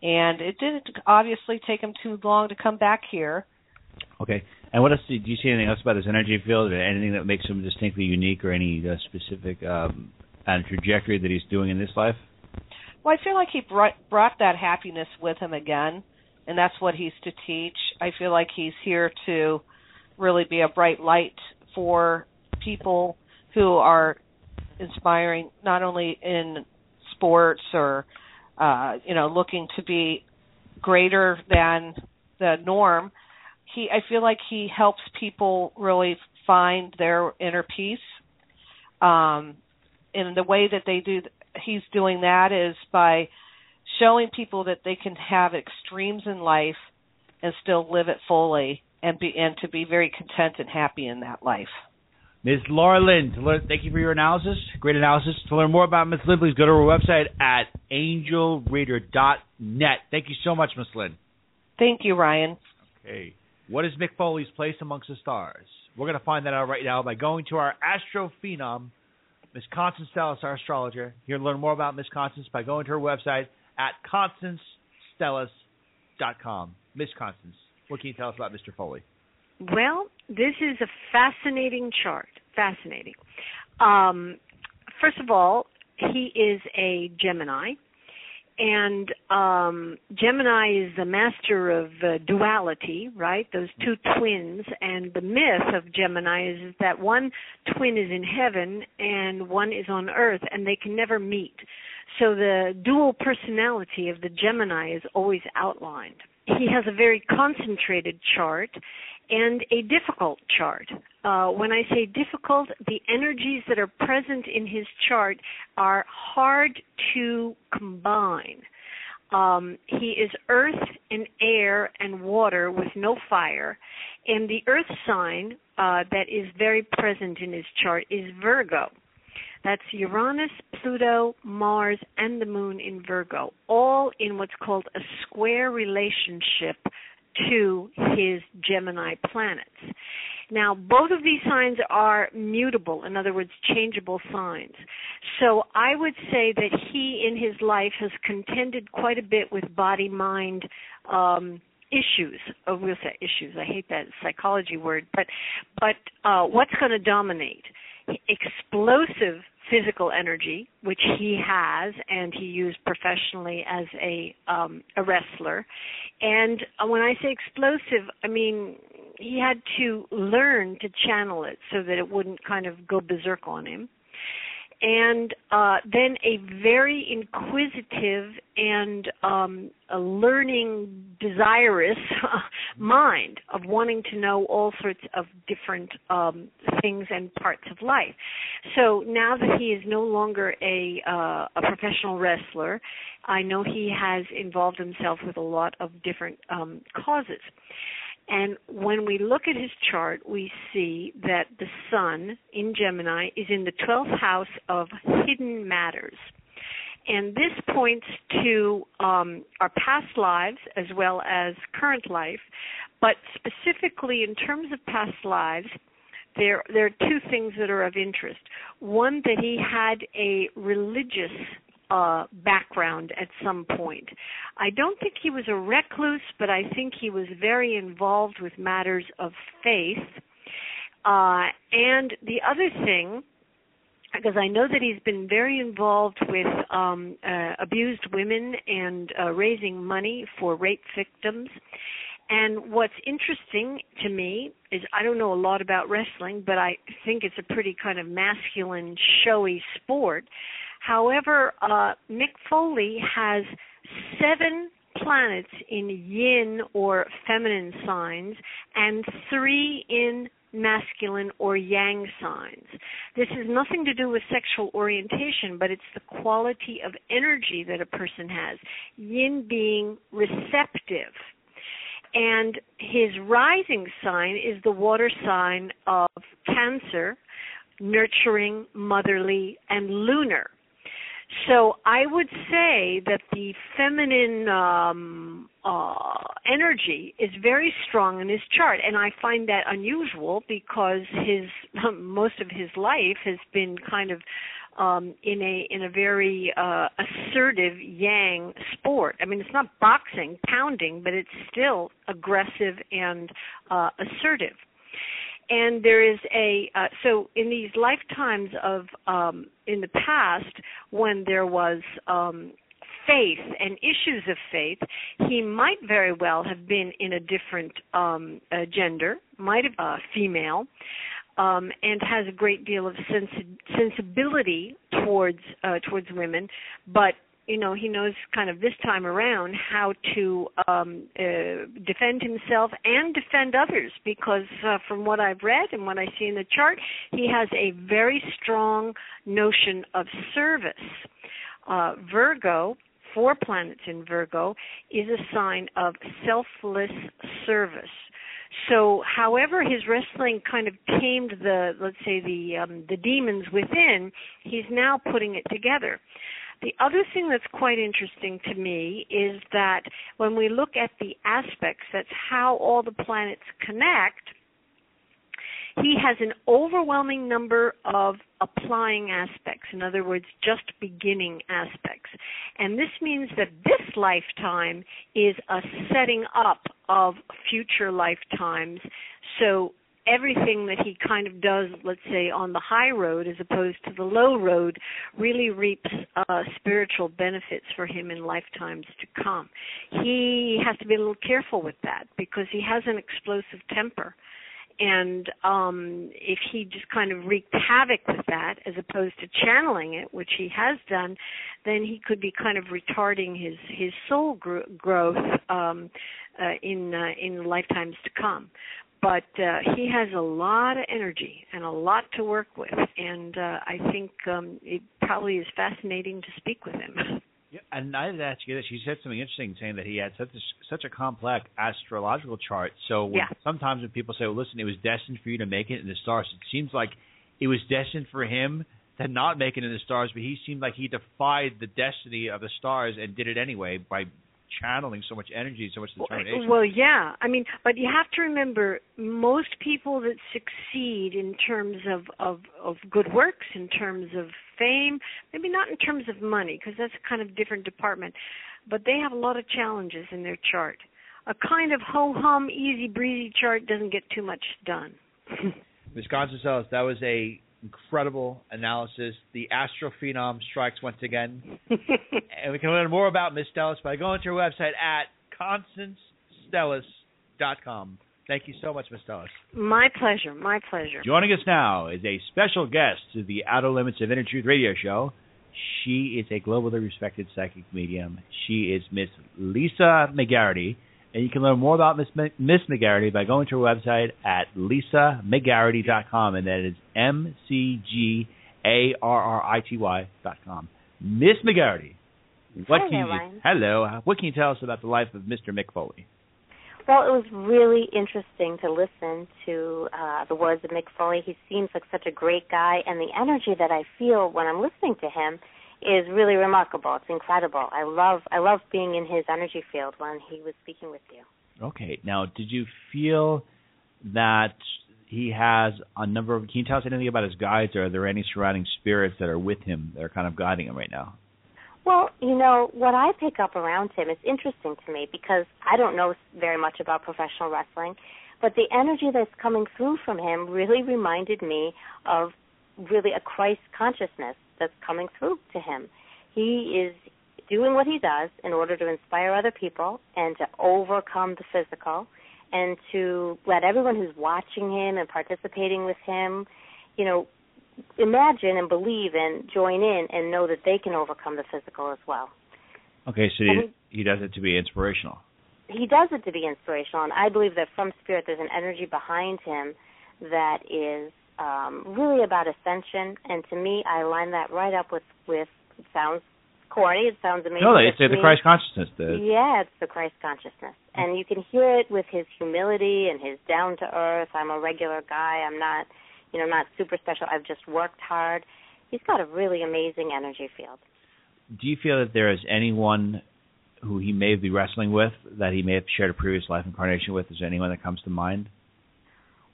and it didn't obviously take him too long to come back here. Okay, and what else do you see? Anything else about his energy field, or anything that makes him distinctly unique, or any uh, specific um, trajectory that he's doing in this life? Well, I feel like he brought, brought that happiness with him again, and that's what he's to teach. I feel like he's here to really be a bright light for people who are inspiring, not only in sports or, uh, you know, looking to be greater than the norm. He, I feel like he helps people really find their inner peace. Um, and the way that they do, he's doing that is by showing people that they can have extremes in life and still live it fully and be, and to be very content and happy in that life. Miz Laura Lynn, to learn, thank you for your analysis. Great analysis. To learn more about Miz Lynn, please go to her website at angel reader dot net. Thank you so much, Miz Lynn. Thank you, Ryan. Okay. What is Mick Foley's place amongst the stars? We're going to find that out right now by going to our astrophenom, Miz Constance Stellis, our astrologer. Here to learn more about Miz Constance by going to her website at constance stellis dot com. Miz Constance, what can you tell us about Mister Foley? Well, this is a fascinating chart. Fascinating. Um, first of all, he is a Gemini, and um, Gemini is the master of uh, duality, right? Those two twins, and the myth of Gemini is that one twin is in heaven and one is on earth, and they can never meet. So the dual personality of the Gemini is always outlined. He has a very concentrated chart and a difficult chart. Uh, when I say difficult, the energies that are present in his chart are hard to combine. Um, he is earth and air and water with no fire. And the earth sign uh, that is very present in his chart is Virgo. That's Uranus, Pluto, Mars, and the moon in Virgo, all in what's called a square relationship to his Gemini planets. Now, both of these signs are mutable, in other words, changeable signs. So I would say that he, in his life, has contended quite a bit with body-mind um, issues. Oh, we'll say issues. I hate that psychology word. But, but uh, what's going to dominate? Explosive physical energy, which he has, and he used professionally as a um, a wrestler. And when I say explosive, I mean he had to learn to channel it so that it wouldn't kind of go berserk on him. And uh, then a very inquisitive and um, a learning, desirous mind of wanting to know all sorts of different um, things and parts of life. So now that he is no longer a, uh, a professional wrestler, I know he has involved himself with a lot of different um, causes. And when we look at his chart, we see that the sun in Gemini is in the twelfth house of hidden matters. And this points to um, our past lives as well as current life. But specifically in terms of past lives, there, there are two things that are of interest. One, that he had a religious Uh, background at some point. I don't think he was a recluse, but I think he was very involved with matters of faith. Uh, and the other thing, because I know that he's been very involved with um, uh, abused women and uh, raising money for rape victims. And what's interesting to me is I don't know a lot about wrestling, but I think it's a pretty kind of masculine, showy sport. However, uh, Mick Foley has seven planets in yin or feminine signs and three in masculine or yang signs. This has nothing to do with sexual orientation, but it's the quality of energy that a person has, yin being receptive. And his rising sign is the water sign of Cancer, nurturing, motherly, and lunar. So I would say that the feminine um, uh, energy is very strong in his chart, and I find that unusual because his most of his life has been kind of um, in a in a very uh, assertive yang sport. I mean, it's not boxing, pounding, but it's still aggressive and uh, assertive. And there is a, uh, so in these lifetimes of, um, in the past, when there was um, faith and issues of faith, he might very well have been in a different um, uh, gender, might have been uh, female, um, and has a great deal of sensi- sensibility towards uh, towards women, but you know, he knows kind of this time around how to um, uh, defend himself and defend others because uh, from what I've read and what I see in the chart, he has a very strong notion of service. Uh, Virgo, four planets in Virgo, is a sign of selfless service. So, however, his wrestling kind of tamed the, let's say, the um, the demons within, he's now putting it together. The other thing that's quite interesting to me is that when we look at the aspects, that's how all the planets connect, he has an overwhelming number of applying aspects, in other words, just beginning aspects. And this means that this lifetime is a setting up of future lifetimes, so everything that he kind of does, let's say, on the high road as opposed to the low road really reaps uh, spiritual benefits for him in lifetimes to come. He has to be a little careful with that because he has an explosive temper. And um, if he just kind of wreaked havoc with that as opposed to channeling it, which he has done, then he could be kind of retarding his, his soul gro- growth um, uh, in, uh, in lifetimes to come. But uh, he has a lot of energy and a lot to work with, and uh, I think um, it probably is fascinating to speak with him. Yeah, and I didn't ask you this. You said something interesting, saying that he had such a, such a complex astrological chart. So when, yeah. sometimes when people say, well, listen, it was destined for you to make it in the stars, it seems like it was destined for him to not make it in the stars, but he seemed like he defied the destiny of the stars and did it anyway by channeling so much energy, so much determination. Well, yeah. I mean, but you have to remember, most people that succeed in terms of, of, of good works, in terms of fame, maybe not in terms of money, because that's a kind of different department, but they have a lot of challenges in their chart. A kind of ho-hum, easy-breezy chart doesn't get too much done. Miz Constance Stellis, that was a incredible analysis. The astrophenom strikes once again. And we can learn more about Miz Stellis by going to her website at constance stellis dot com. Thank you so much, Miz Stellis. My pleasure. My pleasure. Joining us now is a special guest to the Outer Limits of Inner Truth radio show. She is a globally respected psychic medium. She is Miss Lisa McGarrity. And you can learn more about Miss McGarrity by going to her website at lisa m c garrity dot com, and that is M C G A R R I T Y dot com. Miss McGarrity, what hello, can you Ryan. Hello. What can you tell us about the life of Mister Mick Foley? Well, it was really interesting to listen to uh, the words of Mick Foley. He seems like such a great guy, and the energy that I feel when I'm listening to him is really remarkable. It's incredible. I love I love being in his energy field when he was speaking with you. Okay. Now, did you feel that he has a number of... Can you tell us anything about his guides, or are there any surrounding spirits that are with him that are kind of guiding him right now? Well, you know, what I pick up around him is interesting to me because I don't know very much about professional wrestling, but the energy that's coming through from him really reminded me of really a Christ consciousness that's coming through to him. He is doing what he does in order to inspire other people and to overcome the physical and to let everyone who's watching him and participating with him, you know, imagine and believe and join in and know that they can overcome the physical as well. Okay, so he, he, he does it to be inspirational. He does it to be inspirational, and I believe that from spirit there's an energy behind him that is Um, really about ascension, and to me, I line that right up with, with it sounds corny, it sounds amazing. No, it's the Christ consciousness. The... Yeah, it's the Christ consciousness. And you can hear it with his humility and his down-to-earth. I'm a regular guy. I'm not, you know, not super special. I've just worked hard. He's got a really amazing energy field. Do you feel that there is anyone who he may be wrestling with that he may have shared a previous life incarnation with? Is there anyone that comes to mind?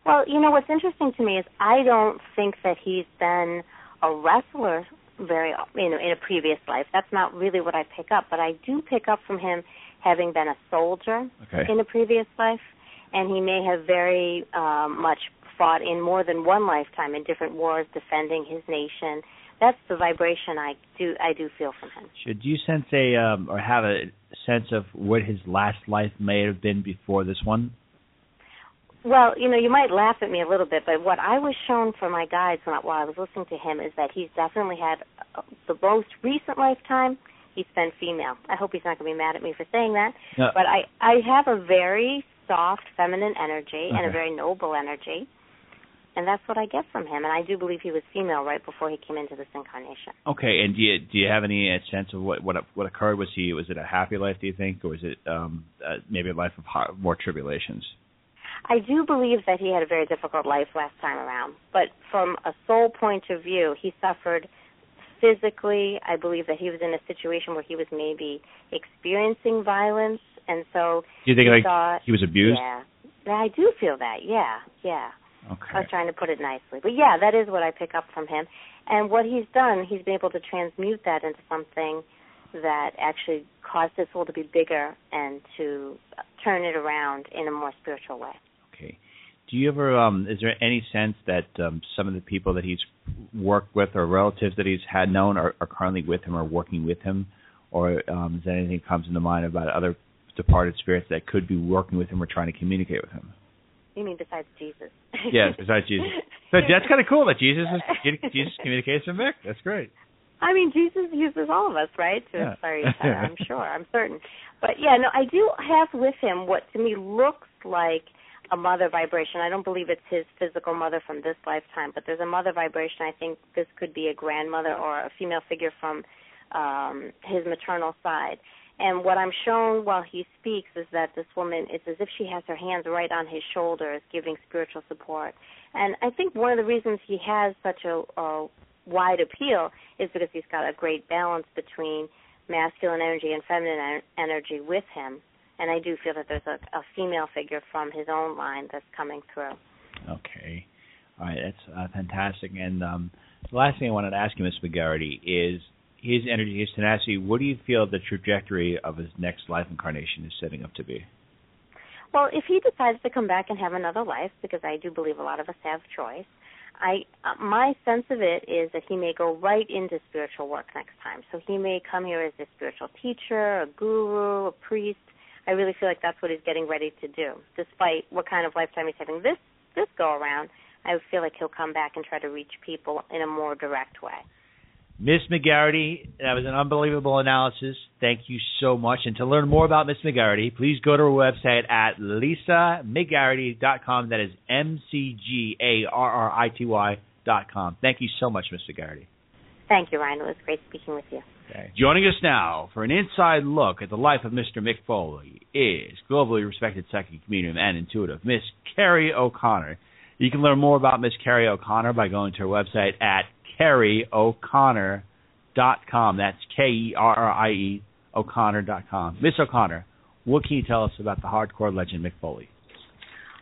Well, you know, what's interesting to me is I don't think that he's been a wrestler very, you know, in a previous life. That's not really what I pick up, but I do pick up from him having been a soldier okay. in a previous life, and he may have very uh, much fought in more than one lifetime in different wars defending his nation. That's the vibration I do I do feel from him. So do you sense a um, or have a sense of what his last life may have been before this one? Well, you know, you might laugh at me a little bit, but what I was shown from my guides when I, while I was listening to him is that he's definitely had uh, the most recent lifetime he's been female. I hope he's not going to be mad at me for saying that, no. but I, I have a very soft feminine energy okay. and a very noble energy, and that's what I get from him, and I do believe he was female right before he came into this incarnation. Okay, and do you, do you have any sense of what, what what occurred? Was he was it a happy life, do you think, or was it um, uh, maybe a life of hard, more tribulations? I do believe that he had a very difficult life last time around, but from a soul point of view, he suffered physically. I believe that he was in a situation where he was maybe experiencing violence, and so do you think he like saw, he was abused? Yeah, I do feel that. Yeah, yeah. Okay. I was trying to put it nicely, but yeah, that is what I pick up from him, and what he's done, he's been able to transmute that into something that actually caused his soul to be bigger and to turn it around in a more spiritual way. Okay. Do you ever, um, is there any sense that um, some of the people that he's worked with or relatives that he's had known are, are currently with him or working with him? Or um, is there anything that comes into mind about other departed spirits that could be working with him or trying to communicate with him? You mean besides Jesus? Yes, besides Jesus. So that's kind of cool that Jesus is, Jesus communicates with Mick. That's great. I mean, Jesus uses all of us, right, to yeah. inspire each other, I'm sure, I'm certain. But, yeah, no, I do have with him what to me looks like a mother vibration. I don't believe it's his physical mother from this lifetime, but there's a mother vibration. I think this could be a grandmother or a female figure from um, his maternal side. And what I'm shown while he speaks is that this woman, it's as if she has her hands right on his shoulders, giving spiritual support. And I think one of the reasons he has such a, a wide appeal is because he's got a great balance between masculine energy and feminine energy with him, and I do feel that there's a, a female figure from his own line that's coming through. Okay. All right, that's uh, fantastic. And um, the last thing I wanted to ask you, Miz McGarrity, is his energy, his tenacity, what do you feel the trajectory of his next life incarnation is setting up to be? Well, if he decides to come back and have another life, because I do believe a lot of us have choice, I uh, my sense of it is that he may go right into spiritual work next time. So he may come here as a spiritual teacher, a guru, a priest. I really feel like that's what he's getting ready to do. Despite what kind of lifetime he's having this, this go-around, I feel like he'll come back and try to reach people in a more direct way. Miz McGarrity, that was an unbelievable analysis. Thank you so much. And to learn more about Miz McGarrity, please go to her website at lisa m c garrity dot com. That is M C G A R R I T Y dot com. Thank you so much, Miz McGarrity. Thank you, Ryan. It was great speaking with you. Okay. Joining us now for an inside look at the life of Mister Mick Foley is globally respected psychic medium and intuitive, Miss Kerrie O'Connor. You can learn more about Miss Kerrie O'Connor by going to her website at Kerrie O Connor dot com. That's K E R R I E O'Connor dot com. Miss O'Connor, what can you tell us about the hardcore legend Mick Foley?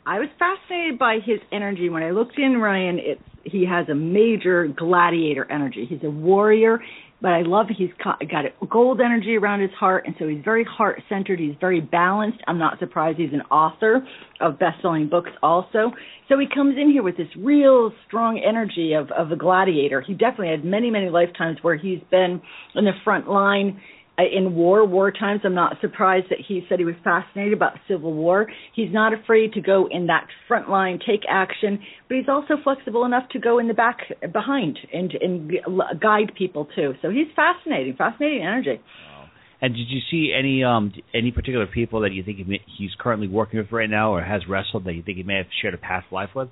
I was fascinated by his energy. When I looked in, Ryan, it's, he has a major gladiator energy. He's a warrior, but I love he's got gold energy around his heart, and so he's very heart-centered. He's very balanced. I'm not surprised he's an author of best-selling books also. So he comes in here with this real strong energy of, of a gladiator. He definitely had many, many lifetimes where he's been in the front line. In war, war times, I'm not surprised that he said he was fascinated about Civil War. He's not afraid to go in that front line, take action, but he's also flexible enough to go in the back, behind, and, and guide people too. So he's fascinating, fascinating energy. Wow. And did you see any um, any particular people that you think he's currently working with right now, or has wrestled, that you think he may have shared a past life with?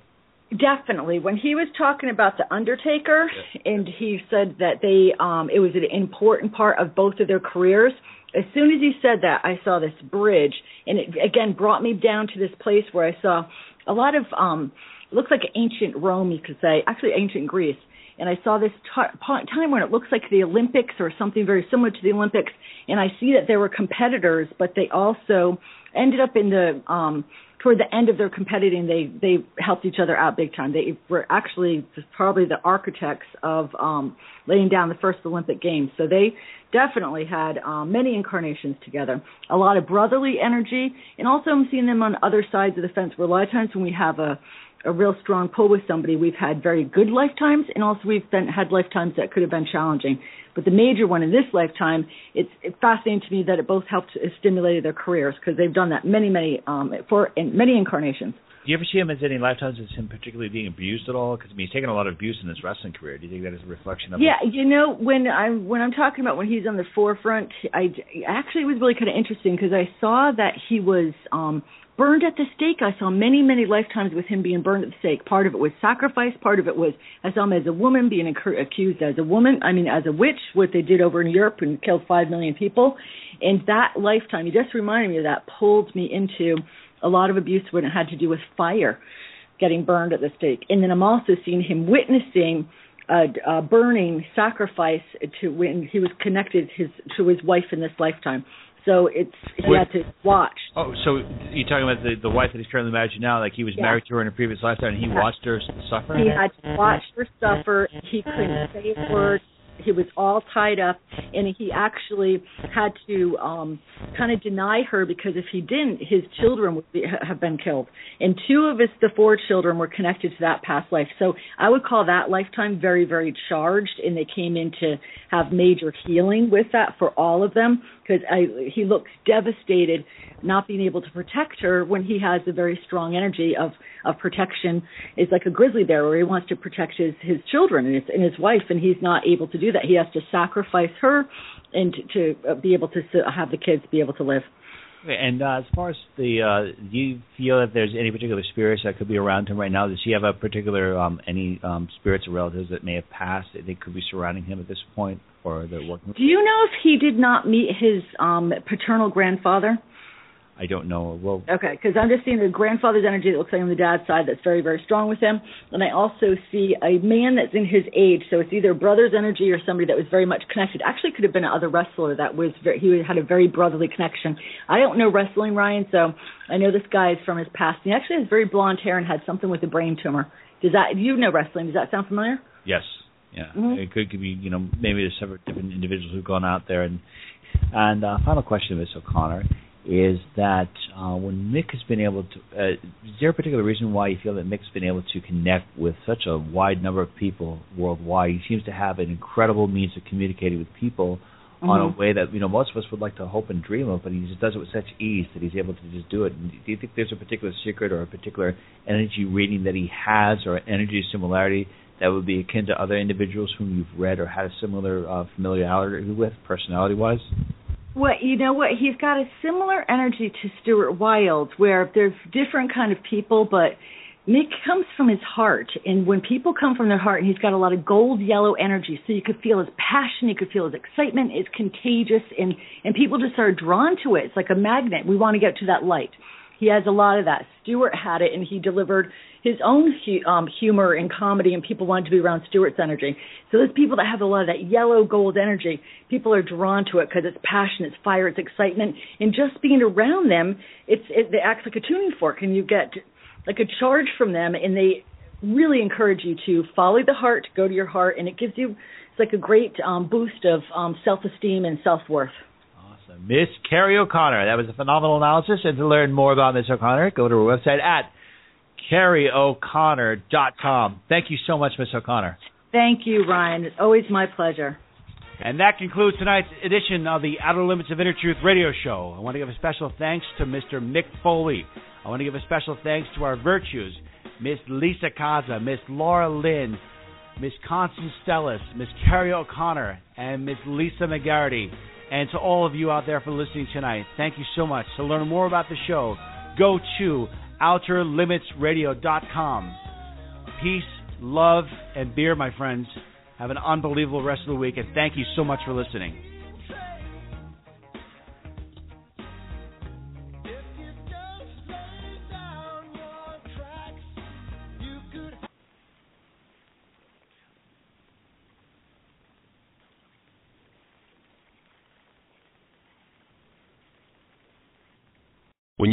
Definitely. When he was talking about The Undertaker, yes, and he said that they um, it was an important part of both of their careers, as soon as he said that, I saw this bridge, and it, again, brought me down to this place where I saw a lot of, um, it looks like ancient Rome, you could say, actually ancient Greece, and I saw this t- time when it looks like the Olympics or something very similar to the Olympics, and I see that there were competitors, but they also ended up in the... Um, toward the end of their competing, they, they helped each other out big time. They were actually probably the architects of um, laying down the first Olympic Games. So they definitely had um, many incarnations together, a lot of brotherly energy. And also I'm seeing them on other sides of the fence, where a lot of times when we have a, a real strong pull with somebody, we've had very good lifetimes, and also we've been, had lifetimes that could have been challenging. But the major one in this lifetime, it's fascinating to me that it both helped stimulate their careers, because they've done that many, many, um, for in many incarnations. Do you ever see him as any lifetimes as him particularly being abused at all? Because I mean, he's taken a lot of abuse in his wrestling career. Do you think that is a reflection of? Yeah, him? You know, when I'm when I'm talking about when he's on the forefront, I actually it was really kind of interesting, because I saw that he was um, burned at the stake. I saw many, many lifetimes with him being burned at the stake. Part of it was sacrifice. Part of it was I saw him as a woman being ac- accused as a woman. I mean, as a witch, what they did over in Europe and killed five million people. And that lifetime, he just reminded me of that, pulled me into a lot of abuse when it had to do with fire, getting burned at the stake. And then I'm also seeing him witnessing a, a burning sacrifice to when he was connected his to his wife in this lifetime. So it's he with, had to watch. Oh, so you're talking about the, the wife that he's currently married to now, like he was yeah. married to her in a previous lifetime, and he yeah. watched her suffer? He had to watch her suffer. He couldn't say a word. He was all tied up, and he actually had to um, kind of deny her, because if he didn't, his children would be, have been killed. And two of his, the four children were connected to that past life. So I would call that lifetime very, very charged, and they came in to have major healing with that for all of them, because he looks devastated not being able to protect her when he has a very strong energy of, of protection. It's like a grizzly bear where he wants to protect his, his children and his, and his wife, and he's not able to do that. He has to sacrifice her and to be able to have the kids be able to live. And uh, as far as the, uh, do you feel that there's any particular spirits that could be around him right now? Does he have a particular, um, any um, spirits or relatives that may have passed that they could be surrounding him at this point, or they're working with him? Do you know if he did not meet his um, paternal grandfather? I don't know. Well, okay, because I'm just seeing the grandfather's energy that looks like on the dad's side that's very, very strong with him. And I also see a man that's in his age, so it's either brother's energy or somebody that was very much connected. Actually, could have been another wrestler that was very, he had a very brotherly connection. I don't know wrestling, Ryan, so I know this guy is from his past. He actually has very blonde hair and had something with a brain tumor. Does that, you know wrestling, does that sound familiar? Yes, yeah. Mm-hmm. It could, could be, you know, maybe there's several different individuals who've gone out there. And, and uh, final question, Miz O'Connor, is that uh, when Mick has been able to, uh, is there a particular reason why you feel that Mick's been able to connect with such a wide number of people worldwide? He seems to have an incredible means of communicating with people mm-hmm. on a way that, you know, most of us would like to hope and dream of, but he just does it with such ease that he's able to just do it. And do you think there's a particular secret or a particular energy reading that he has or energy similarity that would be akin to other individuals whom you've read or had a similar uh, familiarity with personality-wise? Well, you know what? He's got a similar energy to Stuart Wilde, where there's different kind of people, but Mick comes from his heart. And when people come from their heart, and he's got a lot of gold yellow energy, so you could feel his passion, you could feel his excitement, it's contagious, and, and people just are drawn to it. It's like a magnet. We want to get to that light. He has a lot of that. Stuart had it, and he delivered his own hu- um, humor and comedy, and people wanted to be around Stuart's energy. So those people that have a lot of that yellow gold energy, people are drawn to it because it's passion, it's fire, it's excitement, and just being around them, it's it, it acts like a tuning fork, and you get like a charge from them, and they really encourage you to follow the heart, go to your heart, and it gives you it's like a great um, boost of um, self-esteem and self-worth. Miss Kerrie O'Connor. That was a phenomenal analysis. And to learn more about Miss O'Connor, go to her website at Kerrie O Connor dot com. Thank you so much, Miss O'Connor. Thank you, Ryan. It's always my pleasure. And that concludes tonight's edition of the Outer Limits of Inner Truth radio show. I want to give a special thanks to Mister Mick Foley. I want to give a special thanks to our virtues, Miss Lisa Caza, Miss Laura Lynn, Miss Constance Stellis, Miss Kerrie O'Connor, and Miss Lisa McGarrity. And to all of you out there for listening tonight, thank you so much. To learn more about the show, go to Outer Limits Radio dot com. Peace, love, and beer, my friends. Have an unbelievable rest of the week, and thank you so much for listening. When